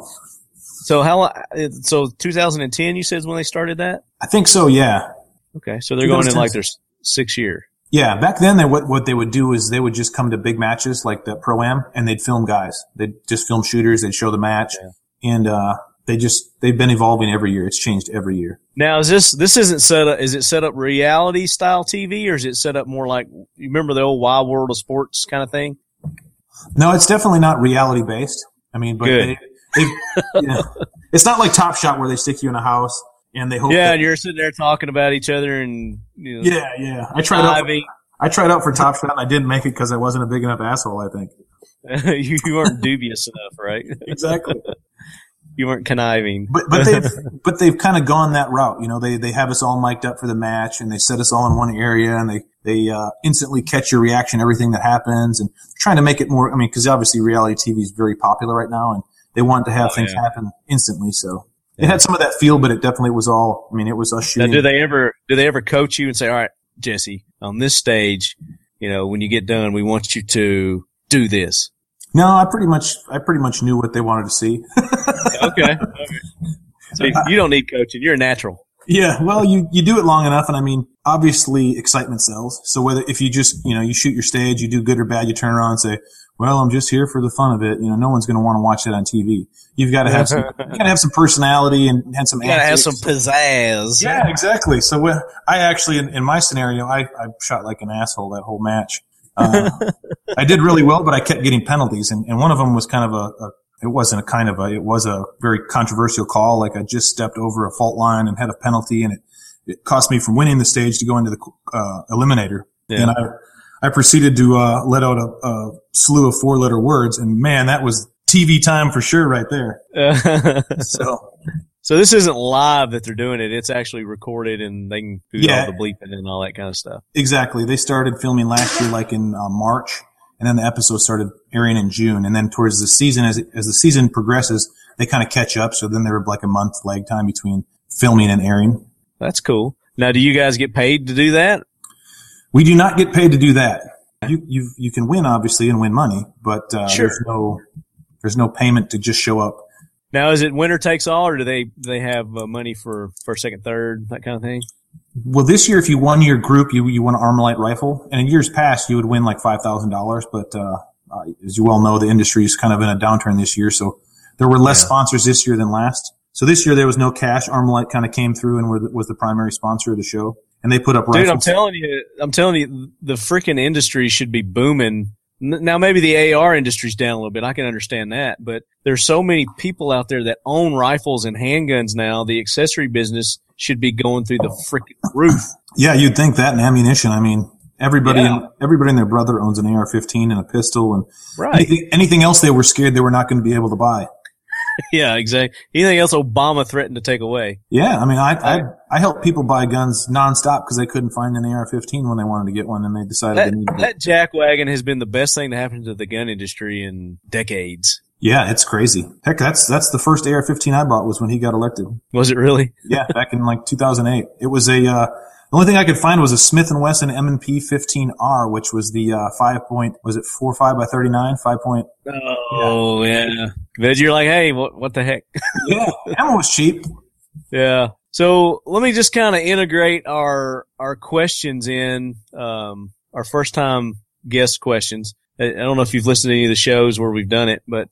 So 2010 you said is when they started that? I think so, yeah. Okay, so they're going in like their 6th year. Yeah, back then what they would do is they would just come to big matches like the Pro-Am, and they'd film guys. They'd just film shooters, they'd show the match, and they've been evolving every year. It's changed every year. Now, is this isn't set up, is it set up reality style TV, or is it set up more like, you remember the old Wild World of Sports kind of thing? No, it's definitely not reality based. I mean, but it's not like Top Shot where they stick you in a house and they hope. Yeah, and you're sitting there talking about each other and, Yeah. I tried out for Top Shot and I didn't make it because I wasn't a big enough asshole, I think. You weren't dubious enough, right? Exactly. You weren't conniving. But they've kind of gone that route. They have us all mic'd up for the match, and they set us all in one area, and they instantly catch your reaction, everything that happens, and trying to make it more, because obviously reality TV is very popular right now, and they want to have things happen instantly. So it had some of that feel, but it definitely was all, it was us shooting. Now, do they ever coach you and say, all right, Jesse, on this stage, when you get done, we want you to do this? No, I pretty much knew what they wanted to see. Okay. So you don't need coaching. You're a natural. Yeah. Well, you do it long enough. And obviously excitement sells. So whether, if you just, you shoot your stage, you do good or bad, you turn around and say, well, I'm just here for the fun of it. No one's going to want to watch that on TV. You've got to have some personality and some, you got to have some pizzazz. Yeah, exactly. So I actually, in my scenario, I shot like an asshole that whole match. I did really well, but I kept getting penalties, and one of them was kind of a it wasn't a kind of a, it was a very controversial call. Like I just stepped over a fault line and had a penalty, and it cost me from winning the stage to go into the eliminator. Yeah. And I proceeded to let out a slew of four-letter words, and man, that was TV time for sure right there. So this isn't live that they're doing it. It's actually recorded, and they can do all the bleeping and all that kind of stuff. Exactly. They started filming last year like in March, and then the episode started airing in June. And then towards the season, as the season progresses, they kind of catch up. So then there was like a month lag time between filming and airing. That's cool. Now, do you guys get paid to do that? We do not get paid to do that. You can win, obviously, and win money, but there's no payment to just show up. Now, is it winner takes all, or do they have money for first, second, third, that kind of thing? Well, this year, if you won your group, you won an Armalite rifle. And in years past, you would win like $5,000. But as you well know, the industry is kind of in a downturn this year. So there were less sponsors this year than last. So this year, there was no cash. Armalite kind of came through and was the primary sponsor of the show. And they put up rifles. Dude, I'm telling you, the freaking industry should be booming. Now, maybe the AR industry's down a little bit. I can understand that. But there's so many people out there that own rifles and handguns now. The accessory business should be going through the freaking roof. Yeah, you'd think that, and ammunition. I mean, everybody and their brother owns an AR-15 and a pistol. And anything else they were scared they were not going to be able to buy. Yeah, exactly. Anything else Obama threatened to take away. Yeah, I mean, I helped people buy guns nonstop because they couldn't find an AR-15 when they wanted to get one, and they decided they needed it. That jackwagon has been the best thing to happen to the gun industry in decades. Yeah, it's crazy. Heck, that's the first AR-15 I bought was when he got elected. Was it really? Yeah, back in like 2008. It was the only thing I could find was a Smith & Wesson M&P 15R, which was the 5 point, was it 4.5 by 39, 5 point? Oh, yeah. But you're like, hey, what the heck? Yeah, ammo was cheap. Yeah. So let me just kind of integrate our questions in, our first time guest questions. I don't know if you've listened to any of the shows where we've done it, but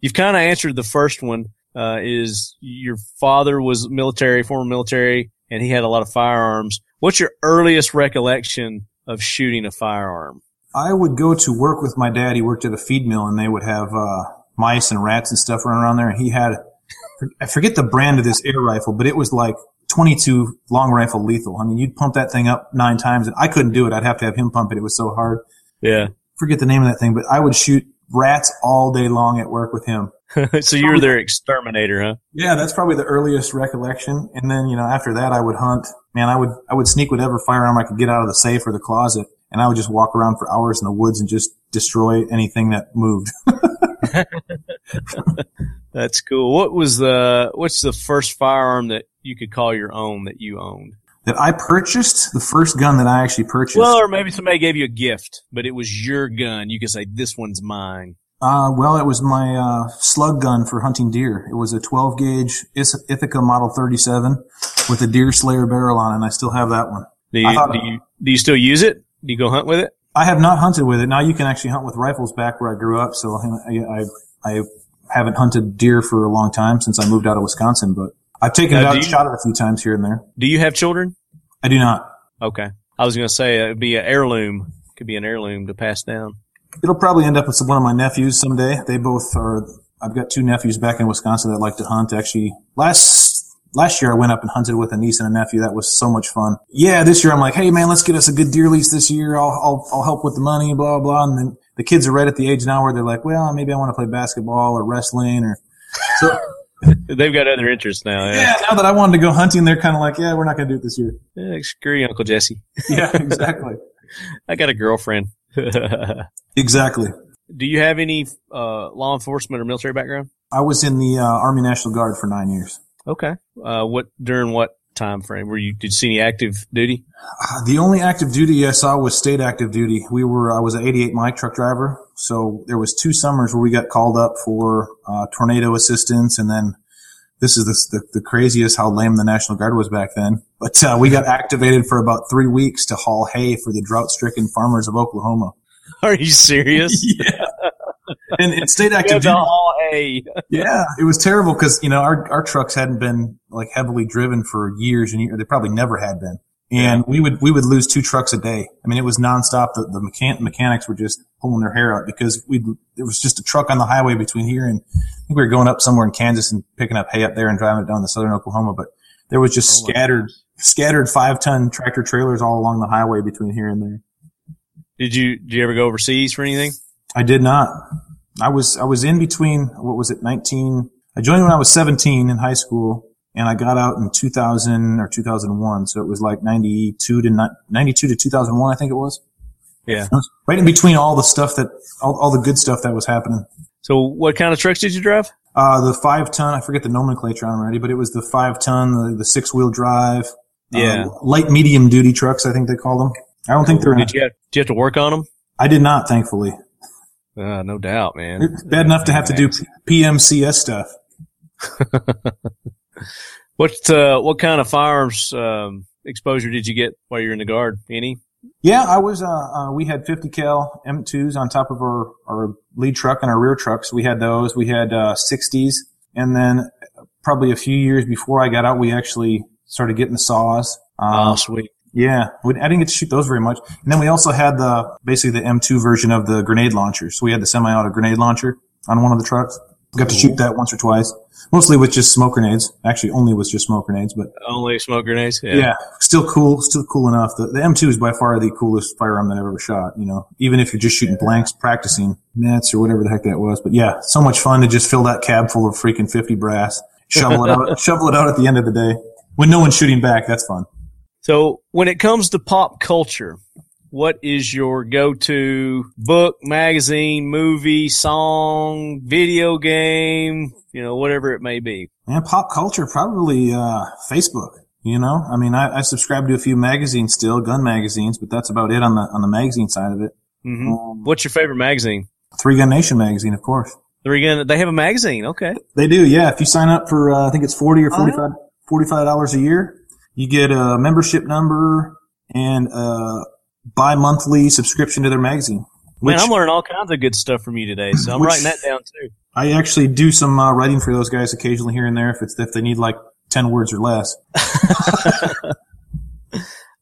you've kind of answered the first one, is your father was military, former military, and he had a lot of firearms. What's your earliest recollection of shooting a firearm? I would go to work with my dad. He worked at a feed mill, and they would have mice and rats and stuff running around there. And he had, I forget the brand of this air rifle, but it was like 22 long rifle lethal. I mean, you'd pump that thing up 9 times, and I couldn't do it. I'd have to have him pump it. It was so hard. Yeah. Forget the name of that thing, but I would shoot rats all day long at work with him. So you were their exterminator, huh? Yeah, that's probably the earliest recollection. And then, after that, I would hunt. Man, I would sneak whatever firearm I could get out of the safe or the closet, and I would just walk around for hours in the woods and just destroy anything that moved. That's cool. What's the first firearm that you could call your own that you owned? That I purchased? The first gun that I actually purchased. Well, or maybe somebody gave you a gift, but it was your gun. You could say, this one's mine. Well, it was my slug gun for hunting deer. It was a 12-gauge Ithaca Model 37 with a deer slayer barrel on it, and I still have that one. Do you still use it? Do you go hunt with it? I have not hunted with it. Now you can actually hunt with rifles back where I grew up, so I haven't hunted deer for a long time since I moved out of Wisconsin, but I've taken it out and shot it a few times here and there. Do you have children? I do not. Okay. I was going to say it would be an heirloom. It could be an heirloom to pass down. It'll probably end up with one of my nephews someday. They both are – I've got 2 nephews back in Wisconsin that like to hunt. Actually, last year I went up and hunted with a niece and a nephew. That was so much fun. Yeah, this year I'm like, hey, man, let's get us a good deer lease this year. I'll help with the money, blah, blah. And then the kids are right at the age now where they're like, well, maybe I want to play basketball or wrestling or so – They've got other interests now. Yeah, now that I wanted to go hunting, they're kind of like, yeah, we're not going to do it this year. Yeah, screw you, Uncle Jesse. Yeah, exactly. I got a girlfriend. Exactly. Do you have any law enforcement or military background? I was in the Army National Guard for 9 years. Okay. During what time frame? Did you see any active duty? The only active duty I saw was state active duty. I was an 88 Mike truck driver. So there was 2 summers where we got called up for tornado assistance, and then this is the craziest how lame the National Guard was back then. But we got activated for about 3 weeks to haul hay for the drought-stricken farmers of Oklahoma. Are you serious? Yeah. And state active duty. Haul hay. Yeah, it was terrible because our trucks hadn't been like heavily driven for years, and they probably never had been. And we would lose 2 trucks a day. I mean, it was nonstop. The mechanics were just pulling their hair out because there was just a truck on the highway between here and I think we were going up somewhere in Kansas and picking up hay up there and driving it down to southern Oklahoma. But there was just scattered 5-ton tractor trailers all along the highway between here and there. Did you ever go overseas for anything? I did not. I was in between, what was it, 19? I joined when I was 17 in high school. And I got out in 2000 or 2001, so it was like 92 to 2001, I think it was. Yeah, right in between all the stuff that all the good stuff that was happening. So, what kind of trucks did you drive? The 5-ton. I forget the nomenclature already, but it was the 5-ton, the 6-wheel drive. Yeah, light medium duty trucks, I think they call them. I don't think they're. Did you have to work on them? I did not, thankfully. No doubt, man. It's bad enough to have to do PMCS stuff. What kind of firearms exposure did you get while you were in the Guard? Any? Yeah, I was. We had 50 cal M2s on top of our lead truck and our rear trucks. We had those. We had 60s, and then probably a few years before I got out, we actually started getting the saws. Oh, sweet. Yeah, I didn't get to shoot those very much. And then we also had basically the M2 version of the grenade launcher. So we had the semi-auto grenade launcher on one of the trucks. Got to shoot that once or twice, mostly with just smoke grenades. Actually, only with just smoke grenades, but only smoke grenades. Yeah, yeah, still cool enough. The M2 is by far the coolest firearm that I've ever shot. You know, even if you're just shooting blanks, practicing nets or whatever the heck that was. But yeah, so much fun to just fill that cab full of freaking 50 brass, shovel it out at the end of the day when no one's shooting back. That's fun. So when it comes to pop culture, what is your go-to book, magazine, movie, song, video game, you know, whatever it may be? And pop culture, probably Facebook, you know? I mean, I subscribe to a few magazines still, gun magazines, but that's about it on the magazine side of it. Mm-hmm. What's your favorite magazine? 3-Gun Nation magazine, of course. 3-Gun, they have a magazine, okay. They do, yeah. If you sign up for, I think it's $40 or $45 a year, you get a membership number and bi-monthly subscription to their magazine. Man, I'm learning all kinds of good stuff from you today, so I'm writing that down too. I actually do some writing for those guys occasionally here and there if they need like 10 words or less.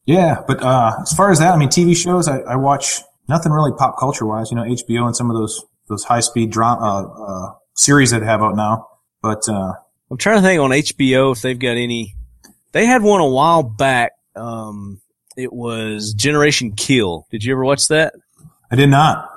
Yeah, but as far as that, I mean, TV shows, I watch nothing really pop culture-wise, you know, HBO and some of those high-speed drama series that they have out now. But I'm trying to think on HBO if they've got any. They had one a while back. It was Generation Kill. Did you ever watch that? I did not.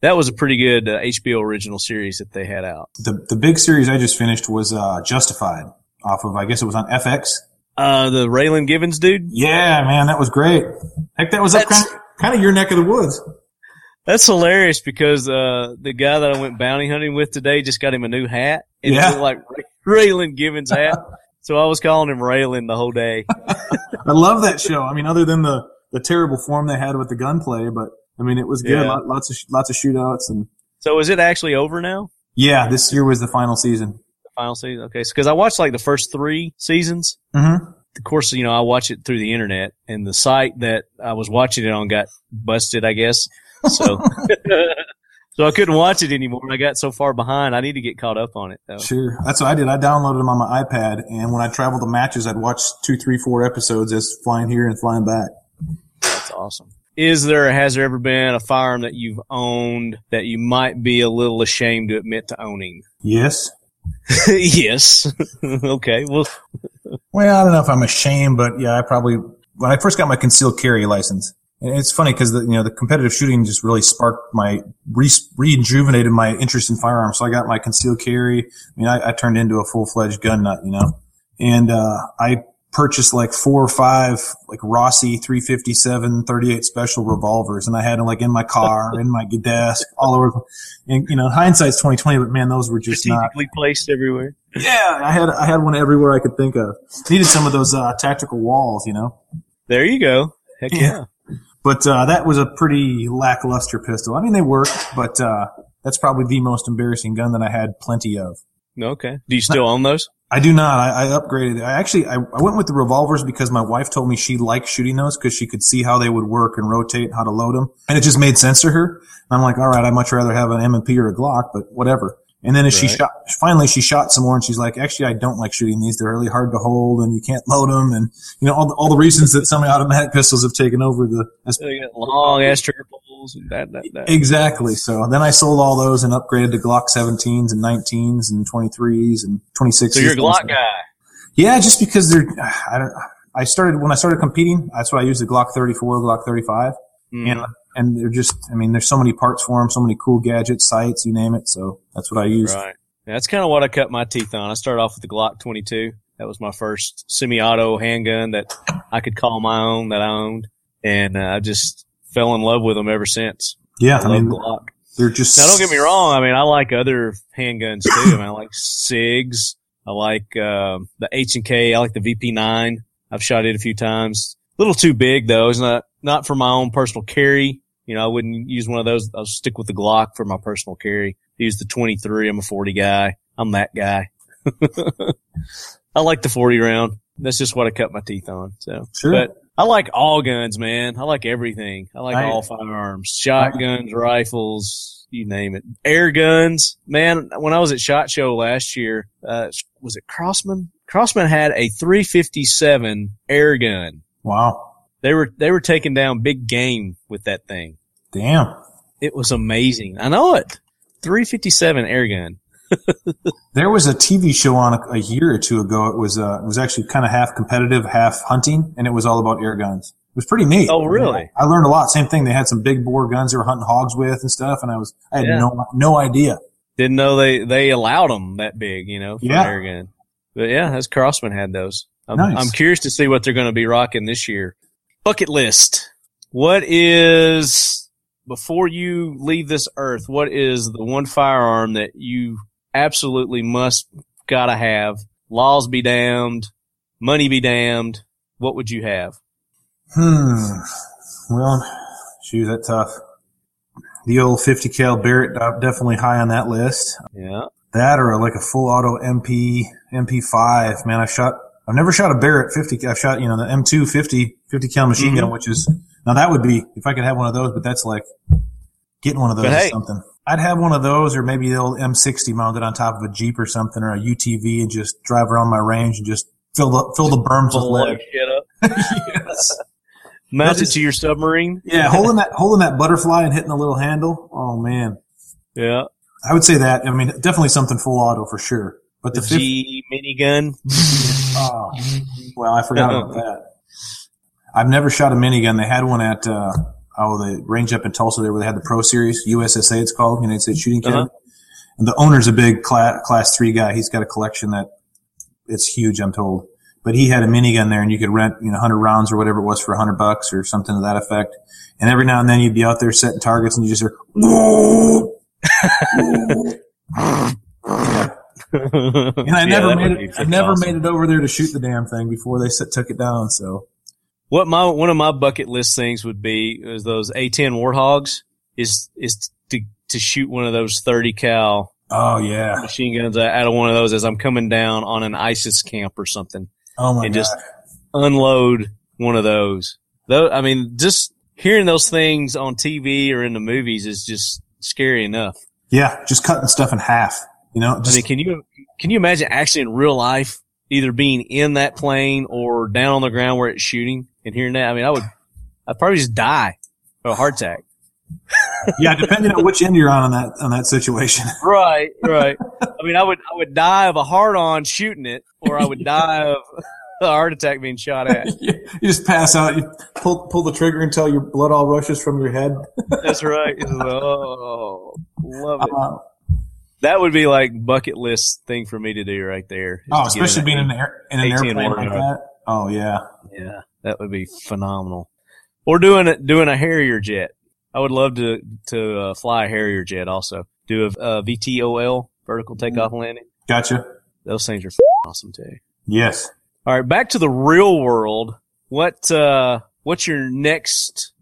That was a pretty good HBO original series that they had out. The big series I just finished was Justified off of, I guess it was on FX. The Raylan Givens dude? Yeah, man, that was great. Heck, that was up kind of your neck of the woods. That's hilarious because the guy that I went bounty hunting with today just got him a new hat. And it looked like Raylan Givens' hat. So I was calling him Raylan the whole day. I love that show. I mean, other than the terrible form they had with the gunplay, but I mean, it was good. Yeah. Lots of shootouts. And so is it actually over now? Yeah, this year was the final season. The final season. Okay. So, cause I watched like the first 3 seasons. Mm-hmm. Of course, you know, I watch it through the internet and the site that I was watching it on got busted, I guess. So, so I couldn't watch it anymore. I got so far behind. I need to get caught up on it, though. Sure. That's what I did. I downloaded them on my iPad, and when I traveled to matches, I'd watch 2, 3, 4 episodes as flying here and flying back. That's awesome. Has there ever been a firearm that you've owned that you might be a little ashamed to admit to owning? Yes. Yes. Okay. Well, I don't know if I'm ashamed, but yeah, I probably, when I first got my concealed carry license, and it's funny because the competitive shooting just really sparked rejuvenated my interest in firearms. So I got my concealed carry. I mean, I turned into a full-fledged gun nut, you know, and, I purchased like 4 or 5, like Rossi 357, 38 special revolvers. And I had them like in my car, in my desk, all over. And, you know, hindsight's 20/20, but man, those were just strategically placed everywhere. Yeah. I had one everywhere I could think of. Needed some of those, tactical walls, you know? There you go. Heck yeah. But that was a pretty lackluster pistol. I mean, they work, but that's probably the most embarrassing gun that I had plenty of. Okay. Do you still own those? I do not. I upgraded it. I went with the revolvers because my wife told me she liked shooting those because she could see how they would work and rotate, how to load them. And it just made sense to her. And I'm like, all right, I'd much rather have an M&P or a Glock, but whatever. And then as she shot, finally she shot some more, and she's like, actually, I don't like shooting these. They're really hard to hold, and you can't load them. And, you know, all the reasons that semi-automatic pistols have taken over the long-ass trigger pulls and that. Exactly. So then I sold all those and upgraded to Glock 17s and 19s and 23s and 26s. So you're a Glock guy. Yeah, just because when I started competing, that's why I used the Glock 34, Glock 35. Mm. And they're just, I mean, there's so many parts for them, so many cool gadgets, sights, you name it. So that's what I use. Right. Yeah, that's kind of what I cut my teeth on. I started off with the Glock 22. That was my first semi-auto handgun that I could call my own, that I owned. And I just fell in love with them ever since. Yeah. I love Glock. They're just. Now, don't get me wrong. I mean, I like other handguns too. I mean, I like SIGs. I like, the H&K. I like the VP9. I've shot it a few times. A little too big though. It's not for my own personal carry. You know, I wouldn't use one of those. I'll stick with the Glock for my personal carry. Use the 23. I'm a 40 guy. I'm that guy. I like the 40 round. That's just what I cut my teeth on. So, sure. But I like all guns, man. I like everything. I like all firearms, shotguns, rifles, you name it. Air guns, man. When I was at SHOT Show last year, was it Crossman? Crossman had a 357 air gun. Wow. They were taking down big game with that thing. Damn. It was amazing. I know it. 357 air gun. There was a TV show on a year or two ago. It was actually kind of half competitive, half hunting, and it was all about air guns. It was pretty neat. Oh, really? I learned a lot. Same thing. They had some big bore guns they were hunting hogs with and stuff, and I had no idea. Didn't know they allowed them that big, you know, for an air gun. But yeah, that's Crossman had those. Nice. I'm curious to see what they're going to be rocking this year. Bucket list. What is, before you leave this earth, what is the one firearm that you absolutely gotta have? Laws be damned. Money be damned. What would you have? Well, shoot, that's tough. The old 50 cal Barrett, definitely high on that list. Yeah. That or like a full auto MP5. Man, I've never shot a Barrett 50. I've shot, you know, the M2 50 cal machine gun, which is, now that would be, if I could have one of those, but that's like getting one of those or something. I'd have one of those or maybe the old M60 mounted on top of a Jeep or something or a UTV and just drive around my range and just fill the berms with lead. Yes. Mount it to your submarine. Yeah. holding that butterfly and hitting the little handle. Oh man. Yeah. I would say that. I mean, definitely something full auto for sure. But the G minigun. Oh, well, I forgot about that. I've never shot a minigun. They had one at the range up in Tulsa there where they had the Pro Series, USSA it's called, United States Shooting Academy. And the owner's a big class 3 guy. He's got a collection that it's huge, I'm told. But he had a minigun there, and you could rent, you know, 100 rounds or whatever it was for $100 or something to that effect. And every now and then you'd be out there setting targets, and you just hear, and I never made it over there to shoot the damn thing before they took it down. So, what one of my bucket list things would be is those A10 Warthogs is to shoot one of those 30 cal. Oh yeah, machine guns out of one of those as I'm coming down on an ISIS camp or something. Oh my god, and just unload one of those. Though I mean, just hearing those things on TV or in the movies is just scary enough. Yeah, just cutting stuff in half. You know, I mean, can you imagine actually in real life either being in that plane or down on the ground where it's shooting and hearing that? I mean, I'd probably just die of a heart attack. Yeah, depending on which end you're on that situation. Right. I mean, I would die of a heart on shooting it, or I would die of a heart attack being shot at. You just pass out. You pull the trigger until your blood all rushes from your head. That's right. Oh, love it. That would be like bucket list thing for me to do right there. Oh, especially being in an airplane like that. Oh yeah. Yeah. That would be phenomenal. Or doing a Harrier jet. I would love to fly a Harrier jet also. Do a VTOL, vertical takeoff landing. Gotcha. Those things are awesome too. Yes. All right. Back to the real world. What's your next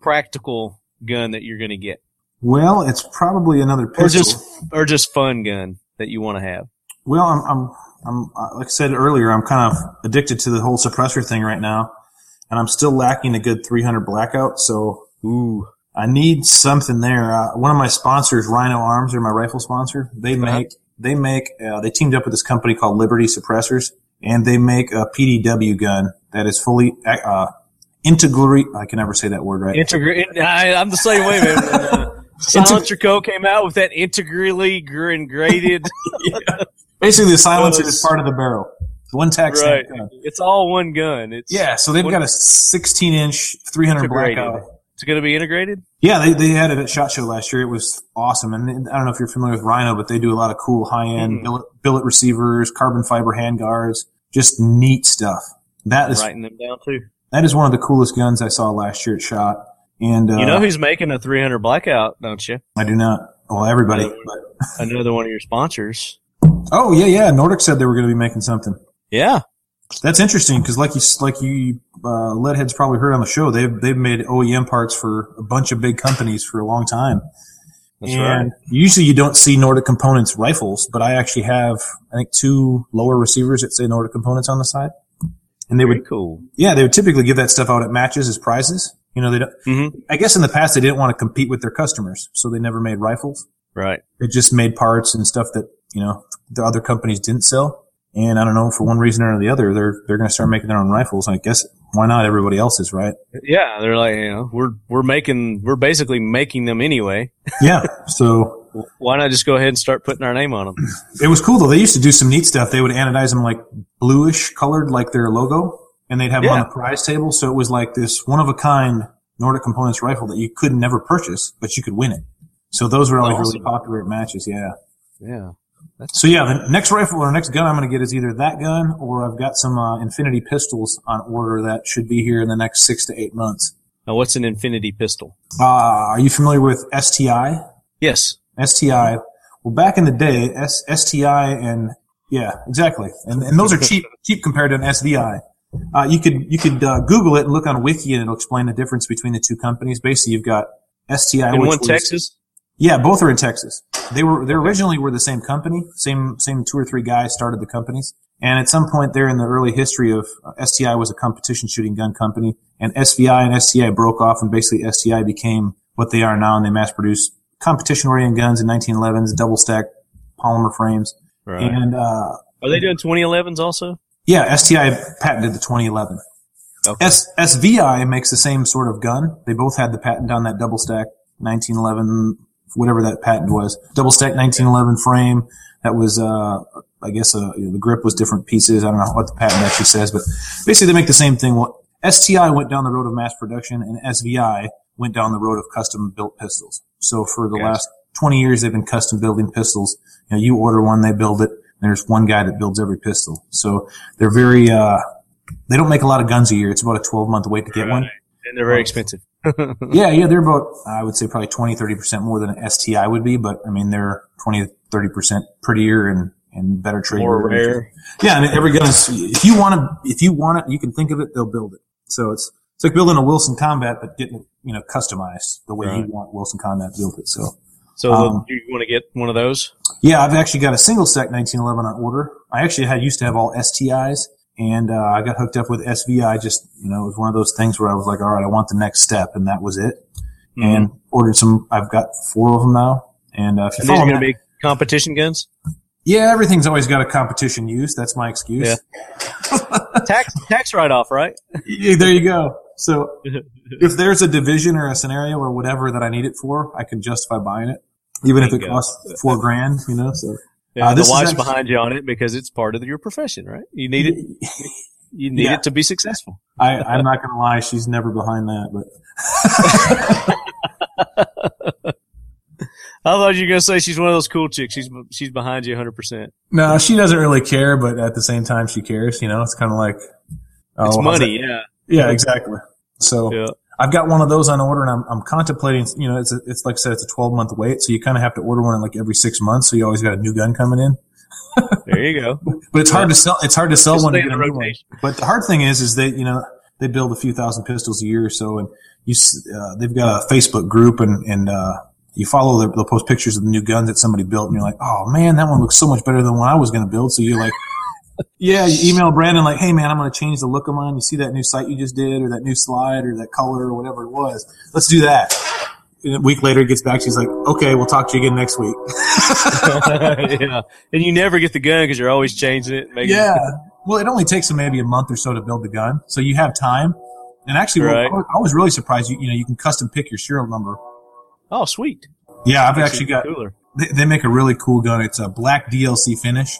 practical gun that you're going to get? Well, it's probably another pistol, or just fun gun that you want to have. Well, I'm like I said earlier, I'm kind of addicted to the whole suppressor thing right now, and I'm still lacking a good 300 blackout. So, I need something there. One of my sponsors, Rhino Arms, are my rifle sponsor. They teamed up with this company called Liberty Suppressors, and they make a PDW gun that is fully integrally. I can never say that word right. I'm the same way, man. Silencer Co. came out with that integrally graded. Yeah. Basically, the silencer is part of the barrel. One tack stand gun. It's all one gun. So they've got a 16-inch 300 Blackout. It's going to be integrated? Yeah, they had it at SHOT Show last year. It was awesome. And I don't know if you're familiar with Rhino, but they do a lot of cool high-end billet receivers, carbon fiber handguards, just neat stuff. That is writing them down too. That is one of the coolest guns I saw last year at SHOT. And you know who's making a 300 Blackout, don't you? I do not. Well, everybody. Another one of your sponsors. Oh, yeah. Nordic said they were going to be making something. Yeah. That's interesting because, like you, Leadhead's probably heard on the show, they've made OEM parts for a bunch of big companies for a long time. That's right. Usually you don't see Nordic Components rifles, but I actually have, I think, two lower receivers that say Nordic Components on the side, and they would cool. Yeah, they would typically give that stuff out at matches as prizes. You know, they don't. Mm-hmm. I guess in the past they didn't want to compete with their customers, so they never made rifles. Right. They just made parts and stuff that the other companies didn't sell. And I don't know, for one reason or the other, they're going to start making their own rifles. I guess why not? Everybody else is, right? Yeah, they're like, we're basically making them anyway. Yeah, so why not just go ahead and start putting our name on them? It was cool though. They used to do some neat stuff. They would anodize them like bluish colored, like their logo, and they'd have them on the prize table. So it was like this one of a kind Nordic Components rifle that you could never purchase, but you could win it. So those were always really popular at matches. Yeah. Yeah. So yeah, the next rifle or next gun I'm going to get is either that gun or I've got some Infinity pistols on order that should be here in the next 6 to 8 months. Now, what's an Infinity pistol? Are you familiar with STI? Yes. STI. Well, back in the day, STI and yeah, exactly. And those are cheap compared to an SVI. You could Google it and look on Wiki and it'll explain the difference between the two companies. Basically, you've got STI. And one Texas? Yeah, both are in Texas. They originally were the same company. Same two or three guys started the companies. And at some point there in the early history of STI was a competition shooting gun company, and SVI and STI broke off, and basically STI became what they are now, and they mass produced competition-oriented guns in 1911s, double stack polymer frames. Right. And are they doing 2011s also? Yeah, STI patented the 2011. Okay. SVI makes the same sort of gun. They both had the patent on that double stack 1911. Whatever that patent was, double stack 1911 frame. That was, I guess, the grip was different pieces. I don't know what the patent actually says, but basically they make the same thing. Well, STI went down the road of mass production, and SVI went down the road of custom built pistols. So for the last 20 years, they've been custom building pistols. You order one, they build it. There's one guy that builds every pistol. So they're very, they don't make a lot of guns a year. It's about a 12-month wait to get one. And they're very expensive. Yeah, they're about, I would say probably 20-30% more than an STI would be, but I mean they're 20-30% prettier and better trade. More rare. Yeah, I mean every gun is, if you want it, you can think of it, they'll build it. So it's like building a Wilson Combat, but getting it, customized the way you want Wilson Combat built it. So do you want to get one of those? Yeah, I've actually got a single stack 1911 on order. I actually used to have all STIs. And I got hooked up with SVI. Just it was one of those things where I was like, all right, I want the next step, and that was it. Mm-hmm. And ordered some. I've got 4 of them now. And if you follow me, going to be competition guns. Yeah, everything's always got a competition use. That's my excuse. Yeah. Tax write off, right? Yeah, there you go. So if there's a division or a scenario or whatever that I need it for, I can justify buying it, even if it costs $4,000. So. Yeah, the wife's behind you on it because it's part of your profession, right? You need it. You need it to be successful. I'm not going to lie; she's never behind that. But I thought you were going to say she's one of those cool chicks. She's behind you 100%. No, she doesn't really care, but at the same time, she cares. It's kind of like it's money. Yeah, exactly. So I've got one of those on order, and I'm contemplating, it's like I said, it's a 12-month wait, so you kind of have to order one like every 6 months, so you always got a new gun coming in. There you go. But it's hard to sell. It's hard to sell one to get a new one. But the hard thing is they, they build a few thousand pistols a year or so, and they've got a Facebook group, and you follow them. They'll post pictures of the new guns that somebody built, and you're like, oh man, that one looks so much better than one I was going to build. So you're like. Yeah, you email Brandon like, hey, man, I'm going to change the look of mine. You see that new site you just did or that new slide or that color or whatever it was. Let's do that. And a week later, he gets back. She's like, okay, we'll talk to you again next week. Yeah. And you never get the gun because you're always changing it. Yeah. Well, it only takes them maybe a month or so to build the gun. So you have time. And actually, right. I was really surprised. You know, you can custom pick your serial number. Oh, sweet. Yeah, I've actually got – they make a really cool gun. It's a black DLC finish,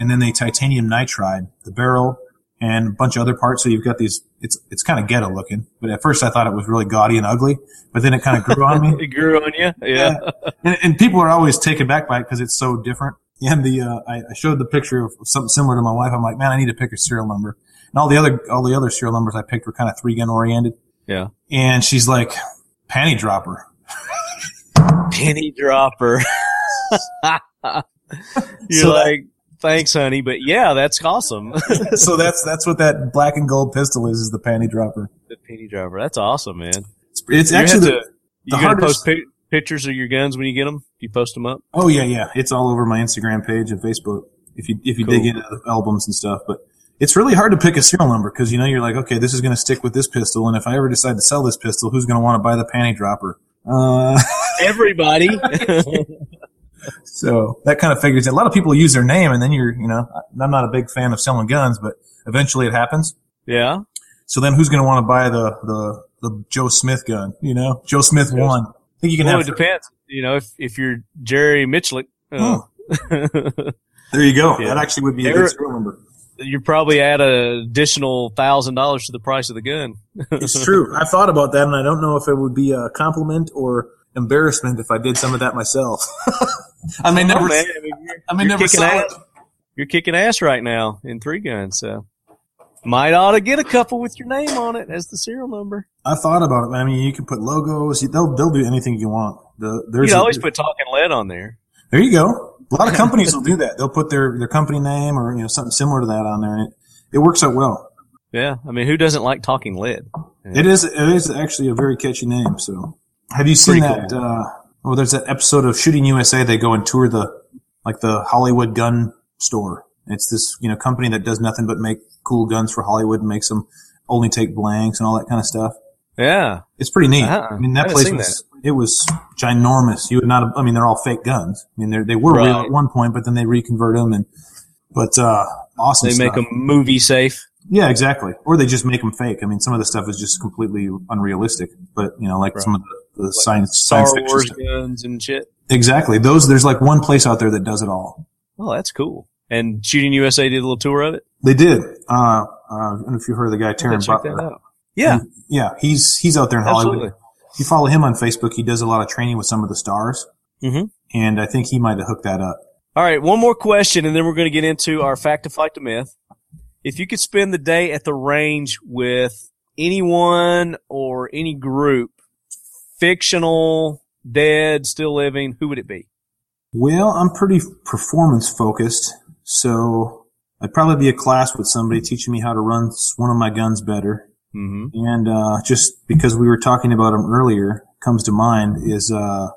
and then they titanium nitride the barrel and a bunch of other parts. So you've got these – it's kind of ghetto looking. But at first I thought it was really gaudy and ugly, but then it kind of grew on me. It grew on you? Yeah. And people are always taken back by it because it's so different. And the I showed the picture of something similar to my wife. I'm like, man, I need to pick a serial number. And all the other serial numbers I picked were kind of 3-gun oriented. Yeah. And she's like, panty dropper. Penny dropper. You're so like, thanks, honey, but yeah, that's awesome. So that's what that black and gold pistol is the penny dropper. The penny dropper. That's awesome, man. It's actually you going to post pictures of your guns when you get them? You post them up? Oh, yeah. It's all over my Instagram page and Facebook if you dig into the albums and stuff. But it's really hard to pick a serial number because, you know, you're like, okay, this is going to stick with this pistol, and if I ever decide to sell this pistol, who's going to want to buy the panty dropper? Everybody. So that kind of figures it. A lot of people use their name, and then I'm not a big fan of selling guns, but eventually it happens. Yeah. So then who's going to want to buy the Joe Smith gun? You know, Joe Smith one. I think you can have it depends. You know, if you're Jerry Michlick. There you go. Yeah. That actually would be a good serial number. You probably add an additional $1,000 to the price of the gun. It's true. I thought about that, and I don't know if it would be a compliment or embarrassment if I did some of that myself. I may never sell it. You're kicking ass right now in 3-gun, so might ought to get a couple with your name on it as the serial number. I thought about it. I mean, you can put logos. They'll do anything you want. You can always put Talking Lead on there. There you go. A lot of companies will do that. They'll put their company name or something similar to that on there, and it works out well. Yeah, I mean, who doesn't like Talking Lead? Yeah. It is actually a very catchy name. So, have you seen that? Cool. There's that episode of Shooting USA. They go and tour the Hollywood gun store. It's this company that does nothing but make cool guns for Hollywood and makes them only take blanks and all that kind of stuff. Yeah, it's pretty neat. Uh-huh. I mean, that place was. It was ginormous. You would not have, I mean, they're all fake guns. I mean, they were real at one point, but then they reconvert them. But awesome stuff. They make them movie safe. Yeah, exactly. Or they just make them fake. I mean, some of the stuff is just completely unrealistic. But, some of the science fiction Star Wars guns and shit. Exactly. There's like one place out there that does it all. Oh, that's cool. And Shooting USA did a little tour of it? They did. I don't know if you heard of the guy, Taryn Butler. Check that out. Yeah. Yeah, he's out there in Hollywood. Absolutely. If you follow him on Facebook, he does a lot of training with some of the stars. Mm-hmm. And I think he might have hooked that up. All right, one more question, and then we're going to get into our fact to fight the myth. If you could spend the day at the range with anyone or any group, fictional, dead, still living, who would it be? Well, I'm pretty performance-focused, so I'd probably be a class with somebody teaching me how to run one of my guns better. Mm-hmm. And just because we were talking about him earlier, comes to mind is Kyle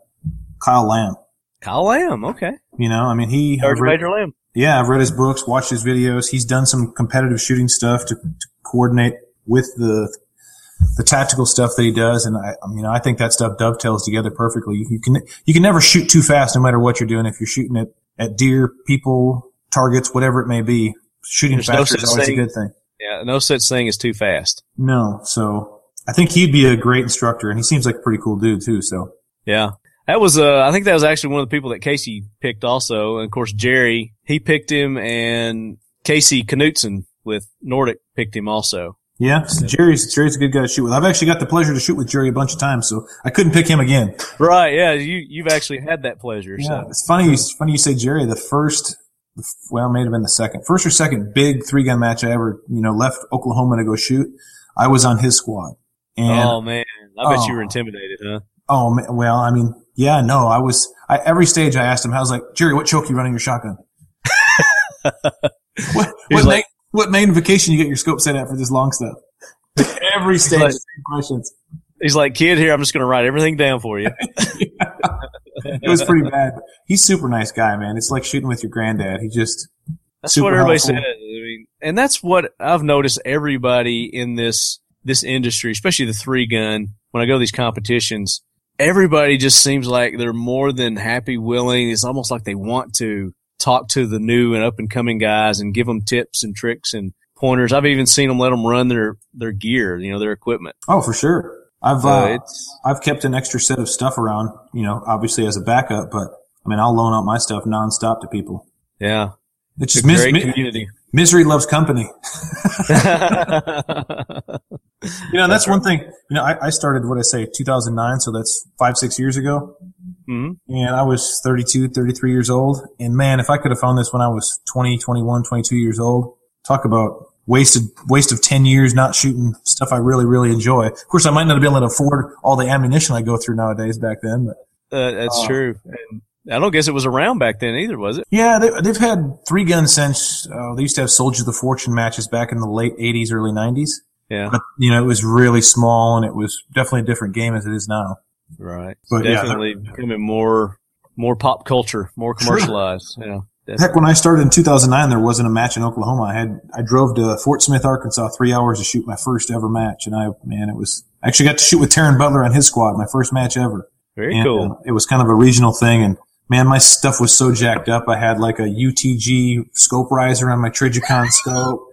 Lamb. Kyle Lamb, okay. Major Lamb. Yeah, I've read his books, watched his videos. He's done some competitive shooting stuff to coordinate with the tactical stuff that he does, and I think that stuff dovetails together perfectly. You can never shoot too fast, no matter what you're doing. If you're shooting at deer, people, targets, whatever it may be, shooting faster is always a good thing. Yeah, no such thing as too fast. No, so I think he'd be a great instructor, and he seems like a pretty cool dude too. So yeah, that was I think that was actually one of the people that Casey picked also, and of course Jerry he picked him, and Casey Knutson with Nordic picked him also. Yeah, so Jerry's a good guy to shoot with. I've actually got the pleasure to shoot with Jerry a bunch of times, so I couldn't pick him again. Right? Yeah, you've actually had that pleasure. Yeah, so. It's funny you say Jerry. The first. Well, it may have been the first or second big 3-gun match I ever, left Oklahoma to go shoot. I was on his squad. And, oh man, I bet you were intimidated, huh? Oh man, well, I mean, yeah, no, I was. Every stage I asked him, I was like, Jerry, what choke you run on your shotgun? What magnification you get your scope set at for this long stuff? Every stage, same questions. He's like, kid, here, I'm just going to write everything down for you. It was pretty bad. He's a super nice guy, man. It's like shooting with your granddad. That's what everybody said. I mean, and that's what I've noticed everybody in this industry, especially the 3-gun, when I go to these competitions, everybody just seems like they're more than happy, willing. It's almost like they want to talk to the new and up-and-coming guys and give them tips and tricks and pointers. I've even seen them let them run their gear, you know, their equipment. Oh, for sure. I've kept an extra set of stuff around, you know, obviously as a backup, but I mean, I'll loan out my stuff nonstop to people. Yeah. It's just great community. Misery loves company. You know, that's one thing. You know, I started, 2009, so that's 5-6 years ago. Mm-hmm. And I was 32, 33 years old. And man, if I could have found this when I was 20, 21, 22 years old, talk about waste of 10 years not shooting stuff I really, really enjoy. Of course, I might not have been able to afford all the ammunition I go through nowadays back then. But that's true. And I don't guess it was around back then either, was it? Yeah, they've had three guns since they used to have Soldiers of the Fortune matches back in the late 80s, early 90s. Yeah. But, you know, it was really small, and it was definitely a different game as it is now. Right. But definitely becoming more pop culture, more commercialized. Sure. Yeah. Definitely. Heck, when I started in 2009, there wasn't a match in Oklahoma. I drove to Fort Smith, Arkansas, 3 hours to shoot my first ever match. And I actually got to shoot with Taryn Butler on his squad, my first match ever. Very cool. It was kind of a regional thing. And man, my stuff was so jacked up. I had like a UTG scope riser on my Trigicon scope.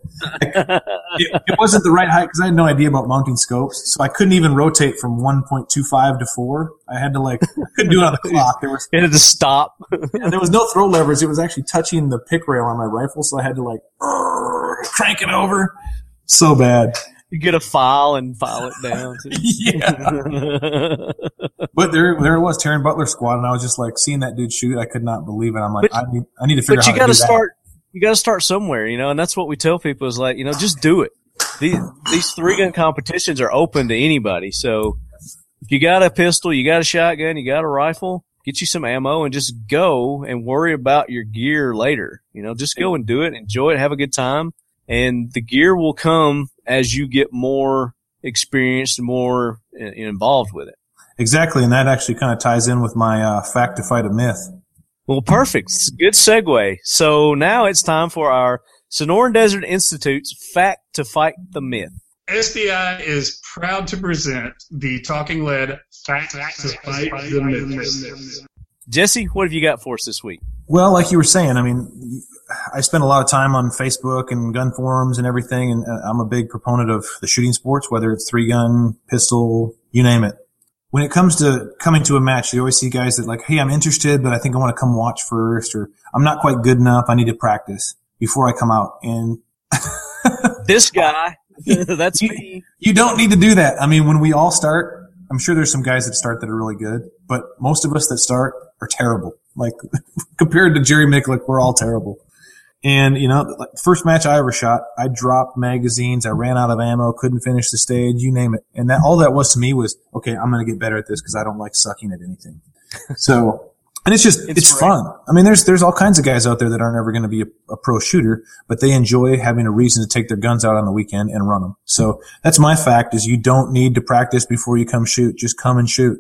It wasn't the right height because I had no idea about mounting scopes. So I couldn't even rotate from 1.25 to 4. I had to couldn't do it on the clock. It had to stop. Yeah, there was no throw levers. It was actually touching the pick rail on my rifle. So I had to crank it over. So bad. You get a file and file it down. Yeah. But there it was, Taryn Butler squad, and I was just seeing that dude shoot. I could not believe it. I'm like, I need to figure out how to do that. You got to start somewhere, you know, and that's what we tell people is just do it. These three-gun competitions are open to anybody. So if you got a pistol, you got a shotgun, you got a rifle, get you some ammo and just go and worry about your gear later. You know, just go and do it, enjoy it, have a good time. And the gear will come as you get more experienced and more involved with it. Exactly, and that actually kind of ties in with my fact to fight a myth. Well, perfect. Good segue. So now it's time for our Sonoran Desert Institute's Fact to Fight the Myth. SDI is proud to present the Talking Lead Fact to Fight the Myth. Jesse, what have you got for us this week? Well, like you were saying, I mean, I spend a lot of time on Facebook and gun forums and everything, and I'm a big proponent of the shooting sports, whether it's three-gun, pistol, you name it. When it comes to coming to a match, you always see guys that hey, I'm interested, but I think I want to come watch first, or I'm not quite good enough, I need to practice before I come out. And this guy, that's me. You don't need to do that. I mean, when we all start, I'm sure there's some guys that start that are really good, but most of us that start are terrible. Compared to Jerry Miculek, we're all terrible. And, you know, the first match I ever shot, I dropped magazines. I ran out of ammo, couldn't finish the stage, you name it. And all that was to me was, okay, I'm going to get better at this because I don't like sucking at anything. So, and it's just, it's fun. I mean, there's all kinds of guys out there that aren't ever going to be a pro shooter, but they enjoy having a reason to take their guns out on the weekend and run them. So that's my fact is you don't need to practice before you come shoot. Just come and shoot.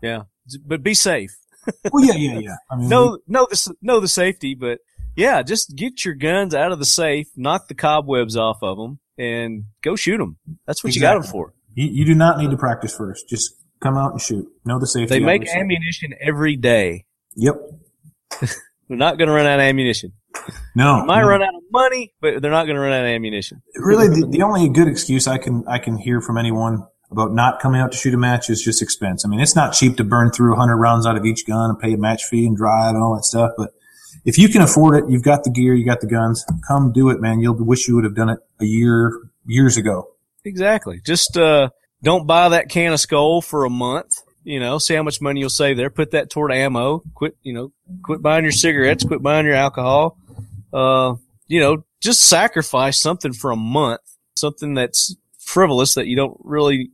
Yeah. But be safe. Well, yeah. I mean, know the safety, but. Yeah, just get your guns out of the safe, knock the cobwebs off of them, and go shoot them. That's what you got them for. You do not need to practice first. Just come out and shoot. Know the safety. They make ammunition every day. Yep. They're not going to run out of ammunition. No. They might run out of money, but they're not going to run out of ammunition. Really, the only good excuse I can hear from anyone about not coming out to shoot a match is just expense. I mean, it's not cheap to burn through 100 rounds out of each gun and pay a match fee and drive and all that stuff, but if you can afford it, you've got the gear, you got the guns, come do it, man. You'll wish you would have done it years ago. Exactly. Just, don't buy that can of Skoal for a month. You know, see how much money you'll save there. Put that toward ammo. Quit buying your cigarettes, quit buying your alcohol. Just sacrifice something for a month, something that's frivolous that you don't really,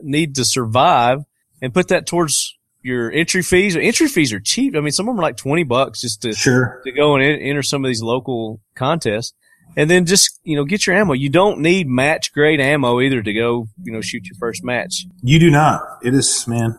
need to survive and put that towards your entry fees. Entry fees are cheap. I mean, some of them are like $20 just to go and enter some of these local contests. And then just, you know, get your ammo. You don't need match grade ammo either to go, you know, shoot your first match. You do not. It is, man.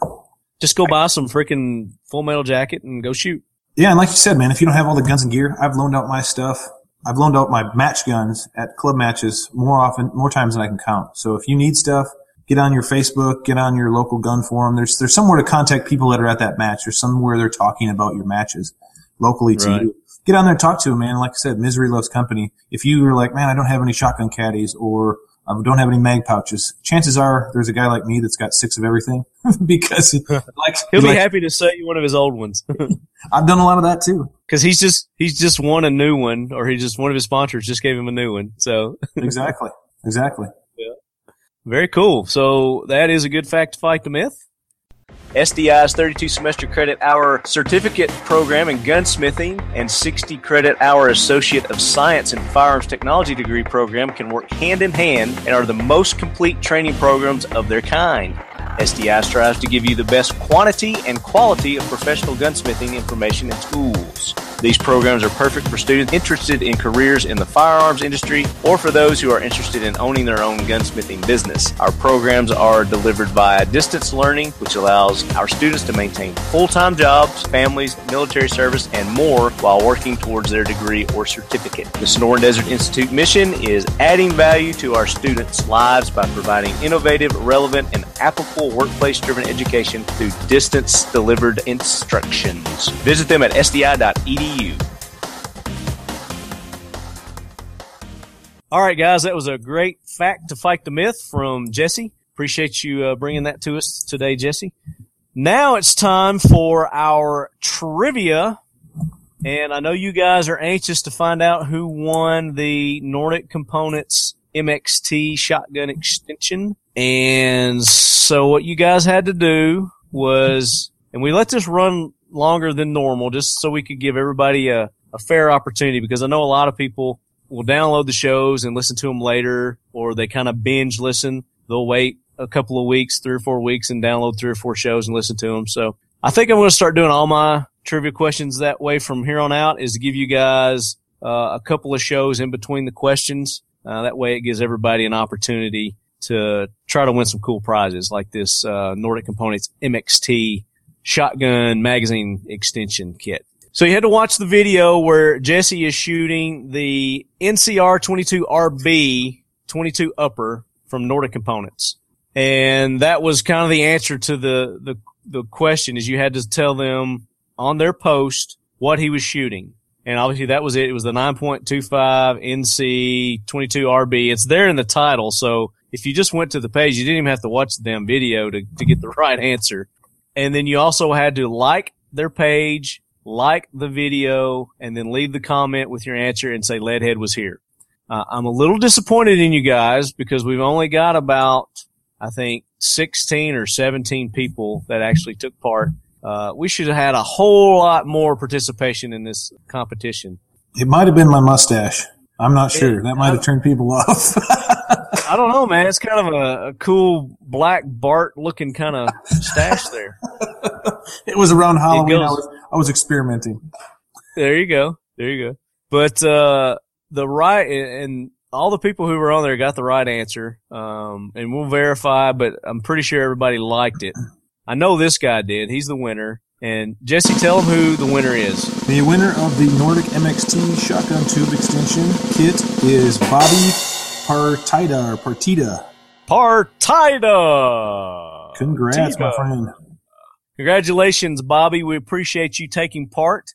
Just go buy some freaking Full Metal Jacket and go shoot. Yeah. And like you said, man, if you don't have all the guns and gear, I've loaned out my stuff. I've loaned out my match guns at club matches more times than I can count. So if you need stuff, get on your Facebook, get on your local gun forum. There's somewhere to contact people that are at that match or somewhere they're talking about your matches locally to you. Get on there and talk to them, man. Like I said, misery loves company. If you are like, man, I don't have any shotgun caddies or I don't have any mag pouches, chances are there's a guy like me that's got 6 of everything because he'll be happy to sell you one of his old ones. I've done a lot of that too. Because he's just won a new one, or one of his sponsors just gave him a new one. So Exactly. Yeah. Very cool. So that is a good fact to fight the myth. SDI's 32 semester credit hour certificate program in gunsmithing and 60 credit hour associate of science and firearms technology degree program can work hand in hand and are the most complete training programs of their kind. SDI strives to give you the best quantity and quality of professional gunsmithing information and tools. These programs are perfect for students interested in careers in the firearms industry or for those who are interested in owning their own gunsmithing business. Our programs are delivered via distance learning, which allows our students to maintain full-time jobs, families, military service, and more while working towards their degree or certificate. The Sonoran Desert Institute mission is adding value to our students' lives by providing innovative, relevant, and applicable workplace-driven education through distance-delivered instructions. Visit them at sdi.edu. All right, guys, that was a great fact to fight the myth from Jesse. Appreciate you bringing that to us today, Jesse. Now it's time for our trivia, and I know you guys are anxious to find out who won the Nordic Components MXT shotgun extension. And so what you guys had to do was, and we let this run longer than normal just so we could give everybody a fair opportunity, because I know a lot of people will download the shows and listen to them later, or they kind of binge listen. They'll wait a couple of weeks, 3 or 4 weeks, and download 3 or 4 shows and listen to them. So I think I'm going to start doing all my trivia questions that way from here on out, is to give you guys a couple of shows in between the questions. That way it gives everybody an opportunity to try to win some cool prizes like this Nordic Components MXT shotgun magazine extension kit. So you had to watch the video where Jesse is shooting the NCR 22RB 22 upper from Nordic Components, and that was kind of the answer to the question. Is you had to tell them on their post what he was shooting, and obviously that was it. It was the 9.25 NC 22RB. It's there in the title, so if you just went to the page, you didn't even have to watch the damn video to get the right answer. And then you also had to like their page, like the video, and then leave the comment with your answer and say Leadhead was here. I'm a little disappointed in you guys because we've only got about, I think, 16 or 17 people that actually took part. We should have had a whole lot more participation in this competition. It might have been my mustache. I'm not sure. That might have turned people off. I don't know, man. It's kind of a cool black Bart-looking kind of stash there. It was around Halloween. I was experimenting. There you go. But and all the people who were on there got the right answer. And we'll verify, but I'm pretty sure everybody liked it. I know this guy did. He's the winner. And Jesse, tell them who the winner is. The winner of the Nordic MXT shotgun tube extension kit is Bobby Partida. Congrats, my friend. Congratulations, Bobby. We appreciate you taking part.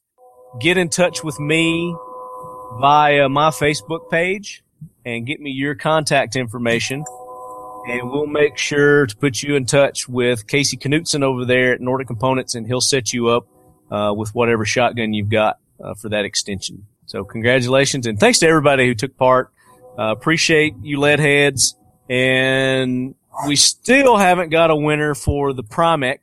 Get in touch with me via my Facebook page and get me your contact information, and we'll make sure to put you in touch with Casey Knutson over there at Nordic Components, and he'll set you up with whatever shotgun you've got for that extension. So congratulations, and thanks to everybody who took part. Appreciate you, Leadheads. And we still haven't got a winner for the Primec.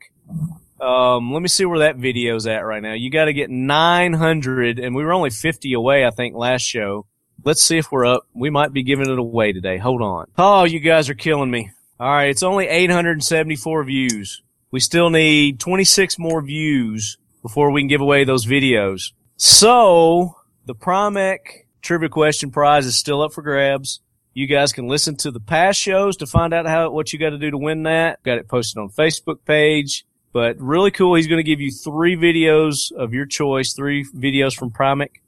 Let me see where that video's at right now. You got to get 900, and we were only 50 away, I think, last show. Let's see if we're up. We might be giving it away today. Hold on. Oh, you guys are killing me. All right, it's only 874 views. We still need 26 more views before we can give away those videos. So the Primec trivia question prize is still up for grabs. You guys can listen to the past shows to find out what you got to do to win that. Got it posted on Facebook page, but really cool. He's going to give you 3 videos of your choice, 3 videos from Primec,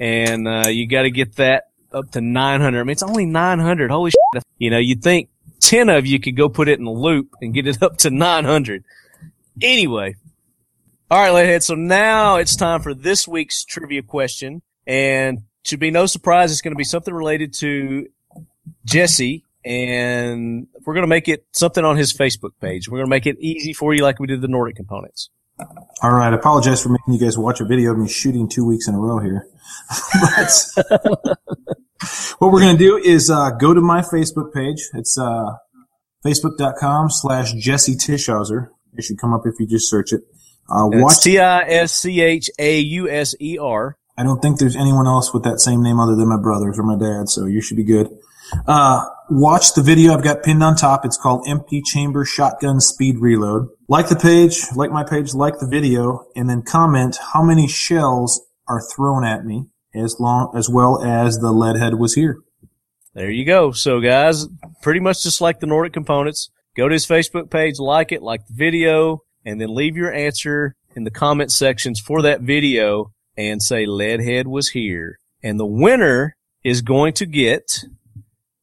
and you got to get that up to 900. I mean, it's only 900. Holy shit! You know, you'd think 10 of you could go put it in a loop and get it up to 900. Anyway. All right, Leadhead. So now it's time for this week's trivia question. And to be no surprise, it's going to be something related to Jesse. And we're going to make it something on his Facebook page. We're going to make it easy for you like we did the Nordic components. All right. I apologize for making you guys watch a video of me shooting 2 weeks in a row here. What we're going to do is go to my Facebook page. It's facebook.com/JesseTishauser. It should come up if you just search it. It's TISCHAUSER. I don't think there's anyone else with that same name other than my brothers or my dad, so you should be good. Watch the video I've got pinned on top. It's called Empty Chamber Shotgun Speed Reload. Like the page, like my page, like the video, and then comment how many shells are thrown at me as well as the Leadhead was here. There you go. So, guys, pretty much just like the Nordic components, go to his Facebook page, like it, like the video, and then leave your answer in the comment sections for that video and say Leadhead was here. And the winner is going to get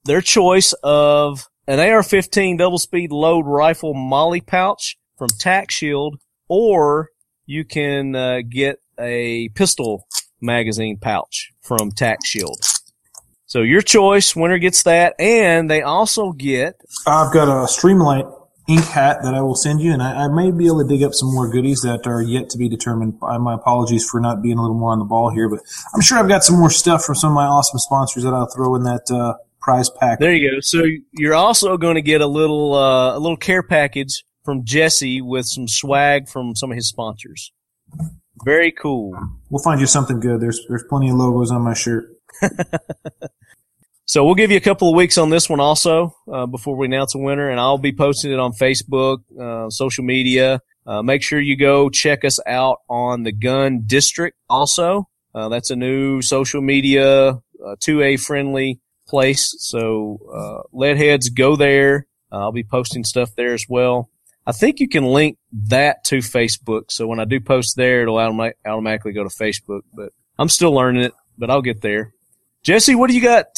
their choice of an AR-15 double-speed load rifle molly pouch from Tac Shield, or you can get a pistol magazine pouch from Tac Shield. So your choice, winner gets that, and they also get... I've got a Streamlight ink hat that I will send you, and I may be able to dig up some more goodies that are yet to be determined. My apologies for not being a little more on the ball here, but I'm sure I've got some more stuff from some of my awesome sponsors that I'll throw in that... prize pack. There you go. So you're also going to get a little care package from Jesse with some swag from some of his sponsors. Very cool. We'll find you something good. There's plenty of logos on my shirt. So we'll give you a couple of weeks on this one also before we announce a winner, and I'll be posting it on Facebook, social media. Make sure you go check us out on the Gun District also. That's a new social media 2A friendly place. So, Leadheads, go there. I'll be posting stuff there as well. I think you can link that to Facebook. So when I do post there, it'll automatically go to Facebook, but I'm still learning it, but I'll get there. Jesse, what do you got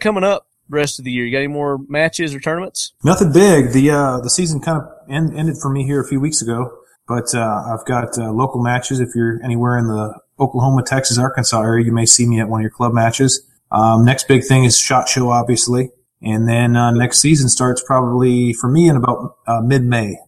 coming up the rest of the year? You got any more matches or tournaments? Nothing big. The season kind of ended for me here a few weeks ago, but, I've got local matches. If you're anywhere in the Oklahoma, Texas, Arkansas area, you may see me at one of your club matches. Next big thing is SHOT Show, obviously. And then, next season starts probably for me in about, mid-May.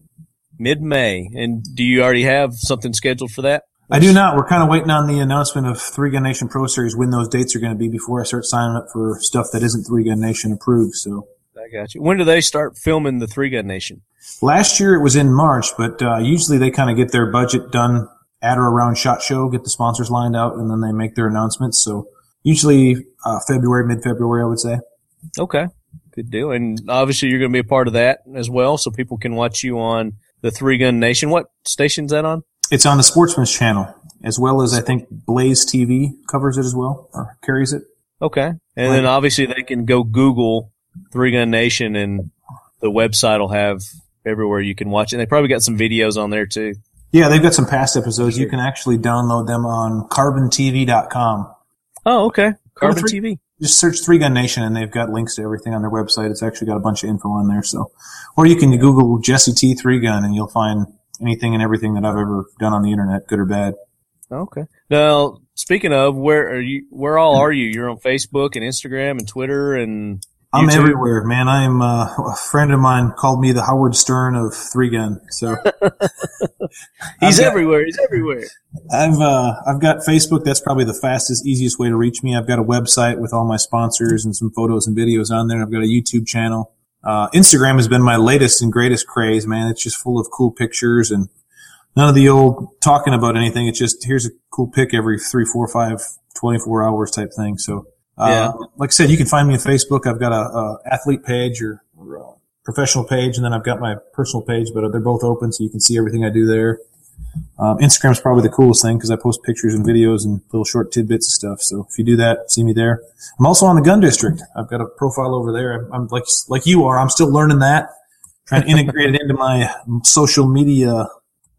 Mid-May. And do you already have something scheduled for that? I do not. We're kind of waiting on the announcement of 3-Gun Nation Pro Series, when those dates are going to be, before I start signing up for stuff that isn't 3-Gun Nation approved. So I got you. When do they start filming the 3-Gun Nation? Last year it was in March, but, usually they kind of get their budget done at or around SHOT Show, get the sponsors lined out, and then they make their announcements. So, usually February, mid-February, I would say. Okay, good deal. And obviously you're going to be a part of that as well, so people can watch you on the 3-Gun Nation. What station's that on? It's on the Sportsman's Channel, as well as I think Blaze TV covers it as well, or carries it. Okay, and then obviously they can go Google 3-Gun Nation, and the website will have everywhere you can watch it. And they probably got some videos on there too. Yeah, they've got some past episodes. Sure. You can actually download them on carbontv.com. Oh, okay. Carbon TV. Just search 3-Gun Nation, and they've got links to everything on their website. It's actually got a bunch of info on there. So, or you can Google Jesse T 3-Gun, and you'll find anything and everything that I've ever done on the internet, good or bad. Okay. Now, speaking of, where are you? Where all are you? You're on Facebook and Instagram and Twitter and YouTube. I'm everywhere, man. I'm a friend of mine called me the Howard Stern of 3-Gun. So He's everywhere. I've got Facebook. That's probably the fastest, easiest way to reach me. I've got a website with all my sponsors and some photos and videos on there. I've got a YouTube channel. Instagram has been my latest and greatest craze, man. It's just full of cool pictures and none of the old talking about anything. It's just, here's a cool pic every 3, 4, 5, 24 hours type thing. So. Yeah. Like I said, you can find me on Facebook. I've got a athlete page or a professional page, and then I've got my personal page, but they're both open, so you can see everything I do there. Instagram's probably the coolest thing because I post pictures and videos and little short tidbits of stuff. So if you do that, see me there. I'm also on the Gun District. I've got a profile over there. I'm like you are. I'm still learning that, trying to integrate it into my social media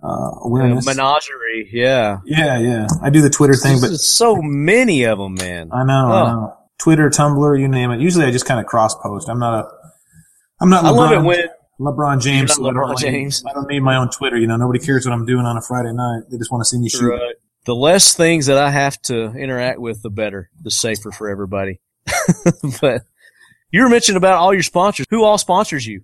awareness. Menagerie, yeah. Yeah. I do the Twitter thing, but there's so many of them, man. I know. Twitter, Tumblr, you name it. Usually I just kind of cross-post. I'm not I'm not LeBron. I love it when LeBron James. Not LeBron James. I don't need my own Twitter. You know, nobody cares what I'm doing on a Friday night. They just want to see me shoot. Right. The less things that I have to interact with, the better, the safer for everybody. But you were mentioning about all your sponsors. Who all sponsors you?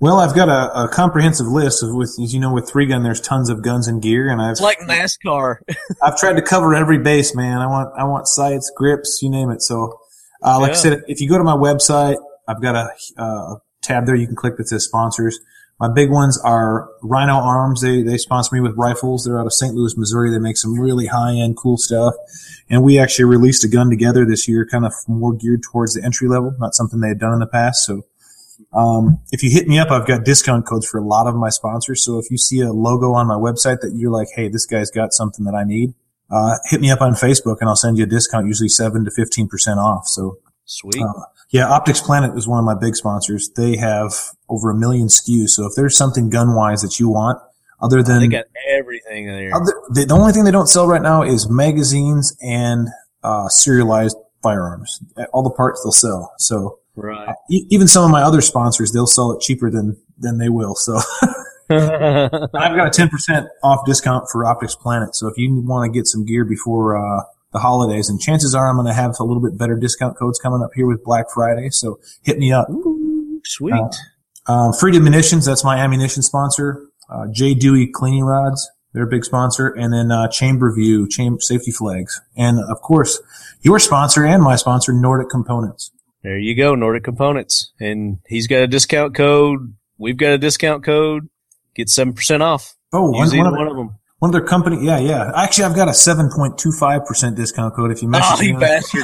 Well, I've got a comprehensive list of, with, as you know, with 3Gun, there's tons of guns and gear, and it's like NASCAR. I've tried to cover every base, man. I want sights, grips, you name it. So, like I said, if you go to my website, I've got a tab there you can click that says sponsors. My big ones are Rhino Arms. They sponsor me with rifles. They're out of St. Louis, Missouri. They make some really high-end cool stuff. And we actually released a gun together this year, kind of more geared towards the entry level, not something they had done in the past. So if you hit me up, I've got discount codes for a lot of my sponsors. So if you see a logo on my website that you're like, hey, this guy's got something that I need, hit me up on Facebook, and I'll send you a discount, usually 7 to 15% off. So sweet. Yeah, Optics Planet is one of my big sponsors. They have over 1 million SKUs. So if there's something gun-wise that you want, other than – they got everything there. The only thing they don't sell right now is magazines and serialized firearms. All the parts they'll sell. So right. Even some of my other sponsors, they'll sell it cheaper than they will. So I've got a 10% off discount for Optics Planet. So if you want to get some gear before the holidays, and chances are I'm going to have a little bit better discount codes coming up here with Black Friday. So hit me up. Ooh, sweet. Freedom Munitions. That's my ammunition sponsor. J. Dewey Cleaning Rods. They're a big sponsor. And then, Chamber View, Safety Flags. And of course, your sponsor and my sponsor, Nordic Components. There you go. Nordic Components. And he's got a discount code. We've got a discount code. Get 7% off. Oh, one of them. One of their company, yeah. Actually, I've got a 7.25% discount code if you mention it. Oh, you bastard!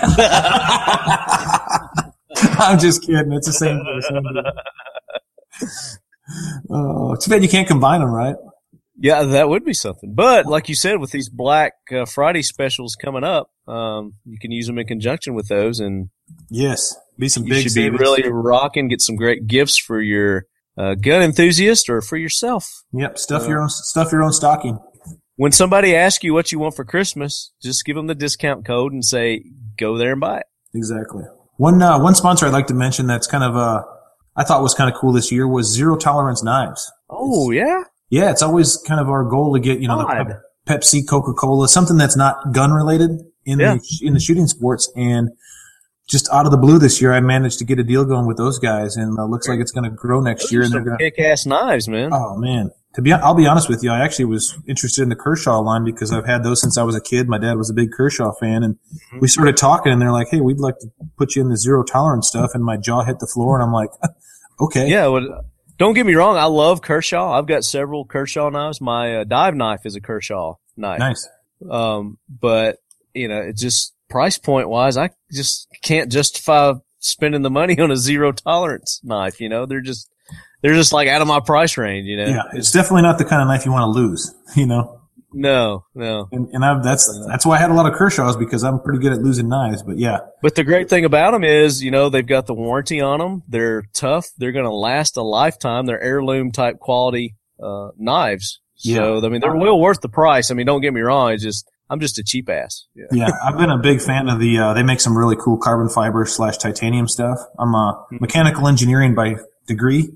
I'm just kidding. It's the same person. Oh, too bad you can't combine them, right? Yeah, that would be something. But like you said, with these Black Friday specials coming up, you can use them in conjunction with those, and yes, be some big. You should be really rocking. Get some great gifts for your gun enthusiast or for yourself. Yep, stuff your own stocking. When somebody asks you what you want for Christmas, just give them the discount code and say, go there and buy it. Exactly. One sponsor I'd like to mention that's kind of I thought was kind of cool this year was Zero Tolerance Knives. Oh, yeah? Yeah, it's always kind of our goal to get, you know, the Pepsi, Coca-Cola, something that's not gun-related in the shooting sports. And just out of the blue this year, I managed to get a deal going with those guys, and it looks like it's going to grow next year. And they're going to kick-ass knives, man. Oh, man. I'll be honest with you. I actually was interested in the Kershaw line because I've had those since I was a kid. My dad was a big Kershaw fan, and we started talking, and they're like, "Hey, we'd like to put you in the Zero Tolerance stuff." And my jaw hit the floor, and I'm like, "Okay." Yeah, well, don't get me wrong. I love Kershaw. I've got several Kershaw knives. My dive knife is a Kershaw knife. Nice, but you know, it just price point wise, I just can't justify spending the money on a Zero Tolerance knife. You know, they're just like out of my price range, you know. Yeah, it's definitely not the kind of knife you want to lose, you know. No. And that's why I had a lot of Kershaws, because I'm pretty good at losing knives, but yeah. But the great thing about them is, you know, they've got the warranty on them. They're tough. They're going to last a lifetime. They're heirloom type quality knives. So, yeah. I mean, they're well worth the price. I mean, don't get me wrong. It's just I'm just a cheap ass. Yeah. Yeah, I've been a big fan of the they make some really cool carbon fiber / titanium stuff. I'm a mechanical engineering by degree.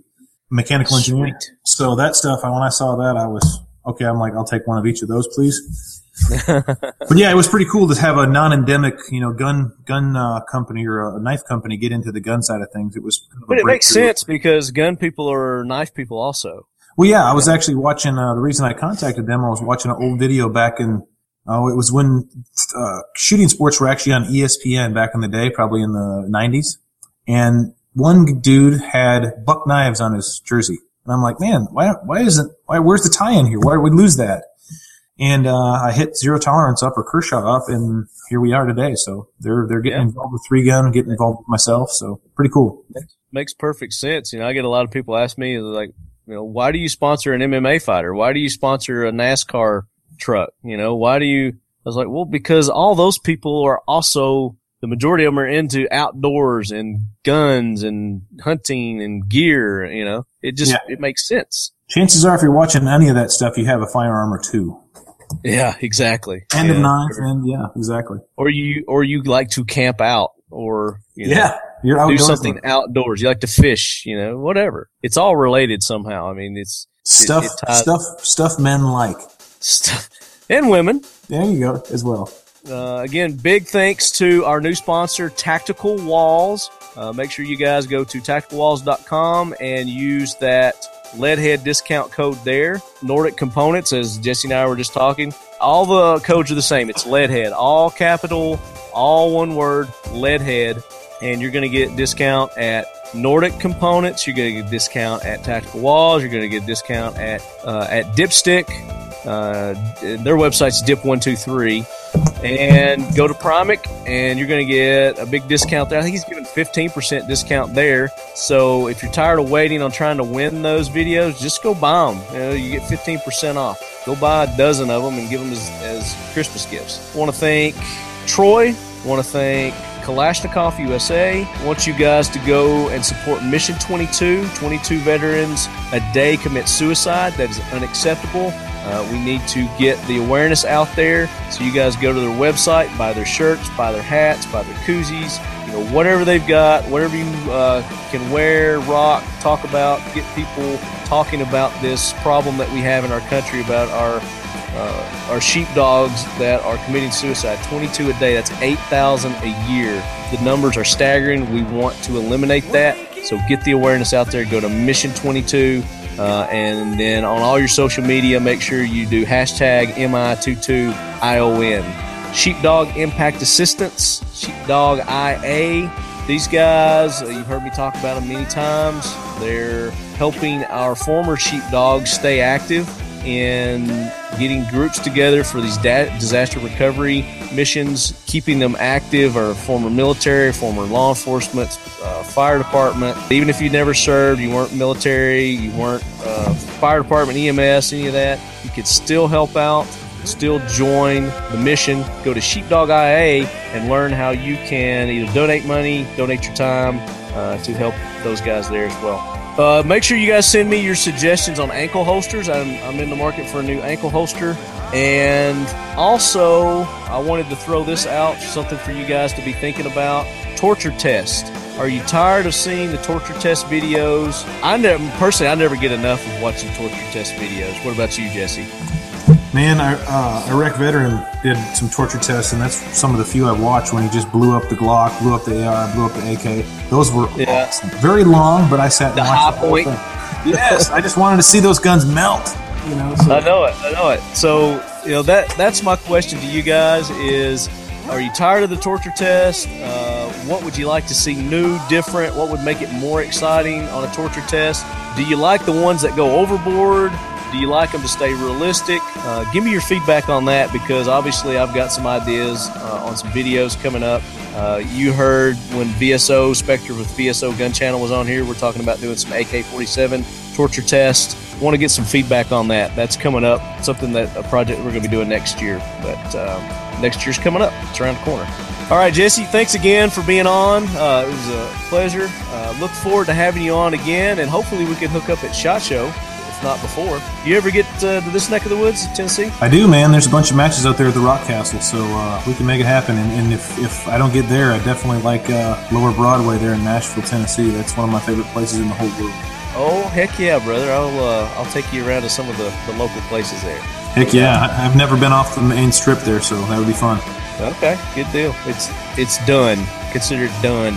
Mechanical engineering. So that stuff, when I saw that, I was, okay, I'm like, I'll take one of each of those, please. But yeah, it was pretty cool to have a non-endemic, you know, gun company or a knife company get into the gun side of things. It was kind of a breakthrough. But it makes sense because gun people are knife people also. Well, yeah, I was actually watching, the reason I contacted them, I was watching an old video back in, it was when shooting sports were actually on ESPN back in the day, probably in the 90s. And one dude had buck knives on his jersey, and I'm like, man, why isn't where's the tie-in here? Why did we lose that? And I hit Zero Tolerance up or Kershaw up, and here we are today. So they're getting involved with 3Gun, getting involved with myself. So pretty cool. Makes perfect sense. You know, I get a lot of people ask me, like, you know, why do you sponsor an MMA fighter? Why do you sponsor a NASCAR truck? You know, why do you? I was like, well, because all those people are also. The majority of them are into outdoors and guns and hunting and gear, you know. It just it makes sense. Chances are if you're watching any of that stuff, you have a firearm or two. Yeah, exactly. And a knife, and exactly. Or you like to camp out or you're do something outdoors. You like to fish, you know, whatever. It's all related somehow. I mean, it's stuff men like, and women. There you go as well. Again, big thanks to our new sponsor, Tactical Walls. Make sure you guys go to tacticalwalls.com and use that Leadhead discount code there. Nordic Components, as Jesse and I were just talking, all the codes are the same. It's Leadhead, all capital, all one word, Leadhead, and you're going to get discount at Nordic Components. You're going to get discount at Tactical Walls. You're going to get discount at Dipstick. Their website's dip123, and go to Primic and you're going to get a big discount there. I think he's giving 15% discount there. So if you're tired of waiting on trying to win those videos, just go buy them. You know, you get 15% off. Go buy a dozen of them and give them as Christmas gifts. I want to thank Troy. I want to thank Kalashnikov USA. I want you guys to go and support Mission 22. 22 veterans a day commit suicide. That is unacceptable. We need to get the awareness out there. So you guys go to their website, buy their shirts, buy their hats, buy their koozies, you know, whatever they've got, whatever you can wear, rock, talk about, get people talking about this problem that we have in our country about our sheepdogs that are committing suicide. 22 a day, that's 8,000 a year. The numbers are staggering. We want to eliminate that. So get the awareness out there. Go to Mission 22. And then on all your social media, make sure you do hashtag MI22ION. Sheepdog Impact Assistance, Sheepdog IA. These guys, you've heard me talk about them many times. They're helping our former sheepdogs stay active in getting groups together for these disaster recovery missions, keeping them active, or former military, former law enforcement, fire department. Even if you never served, you weren't military, you weren't fire department, EMS, any of that, you could still help out, still join the mission. Go to Sheepdog IA and learn how you can either donate money, donate your time to help those guys there as well. Make sure you guys send me your suggestions on ankle holsters. I'm in the market for a new ankle holster. And also, I wanted to throw this out, something for you guys to be thinking about. Torture test. Are you tired of seeing the torture test videos? I never get enough of watching torture test videos. What about you, Jesse? Man, Iraq veteran did some torture tests, and that's some of the few I've watched, when he just blew up the Glock, blew up the AR, blew up the AK. Those were awesome. Very long, but I sat and watched the whole thing. Yes, I just wanted to see those guns melt. You know, so. I know it. So, you know, that's my question to you guys is, are you tired of the torture test? What would you like to see new, different? What would make it more exciting on a torture test? Do you like the ones that go overboard? Do you like them to stay realistic? Give me your feedback on that, because obviously I've got some ideas on some videos coming up. You heard when VSO, Spectre with VSO Gun Channel was on here, we're talking about doing some AK-47 torture tests. Want to get some feedback on that. That's coming up, something that a project we're going to be doing next year. But next year's coming up. It's around the corner. All right, Jesse, thanks again for being on. It was a pleasure. Look forward to having you on again, and hopefully we can hook up at SHOT Show. Not before. You ever get to this neck of the woods in Tennessee? I do, man. There's a bunch of matches out there at the Rock Castle, so we can make it happen. And if I don't get there, I definitely like Lower Broadway there in Nashville, Tennessee. That's one of my favorite places in the whole world. Oh, heck yeah, brother. I'll take you around to some of the local places there. Heck yeah. I've never been off the main strip there, so that would be fun. Okay, good deal. It's done. Considered done.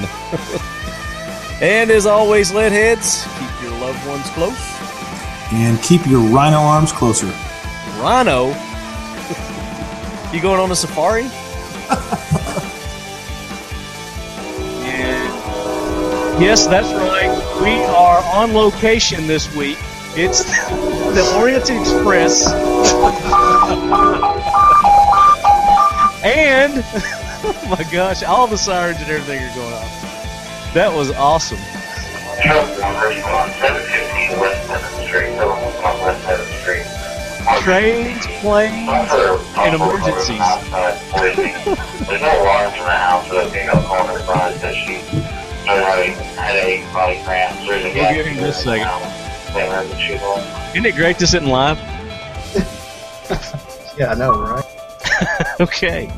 And as always, Leadheads, keep your loved ones close. And keep your rhino arms closer. Rhino? You going on a safari? Yeah. Yes, that's right. We are on location this week. It's the Orient Express. And, oh my gosh, all the sirens and everything are going off. That was awesome. Trains, planes, and emergencies. There's no alarms in the house that being up on her side that she headache, body cramps. There's a guy in this second. Isn't it great to sit in live? Yeah, I know, right? Okay.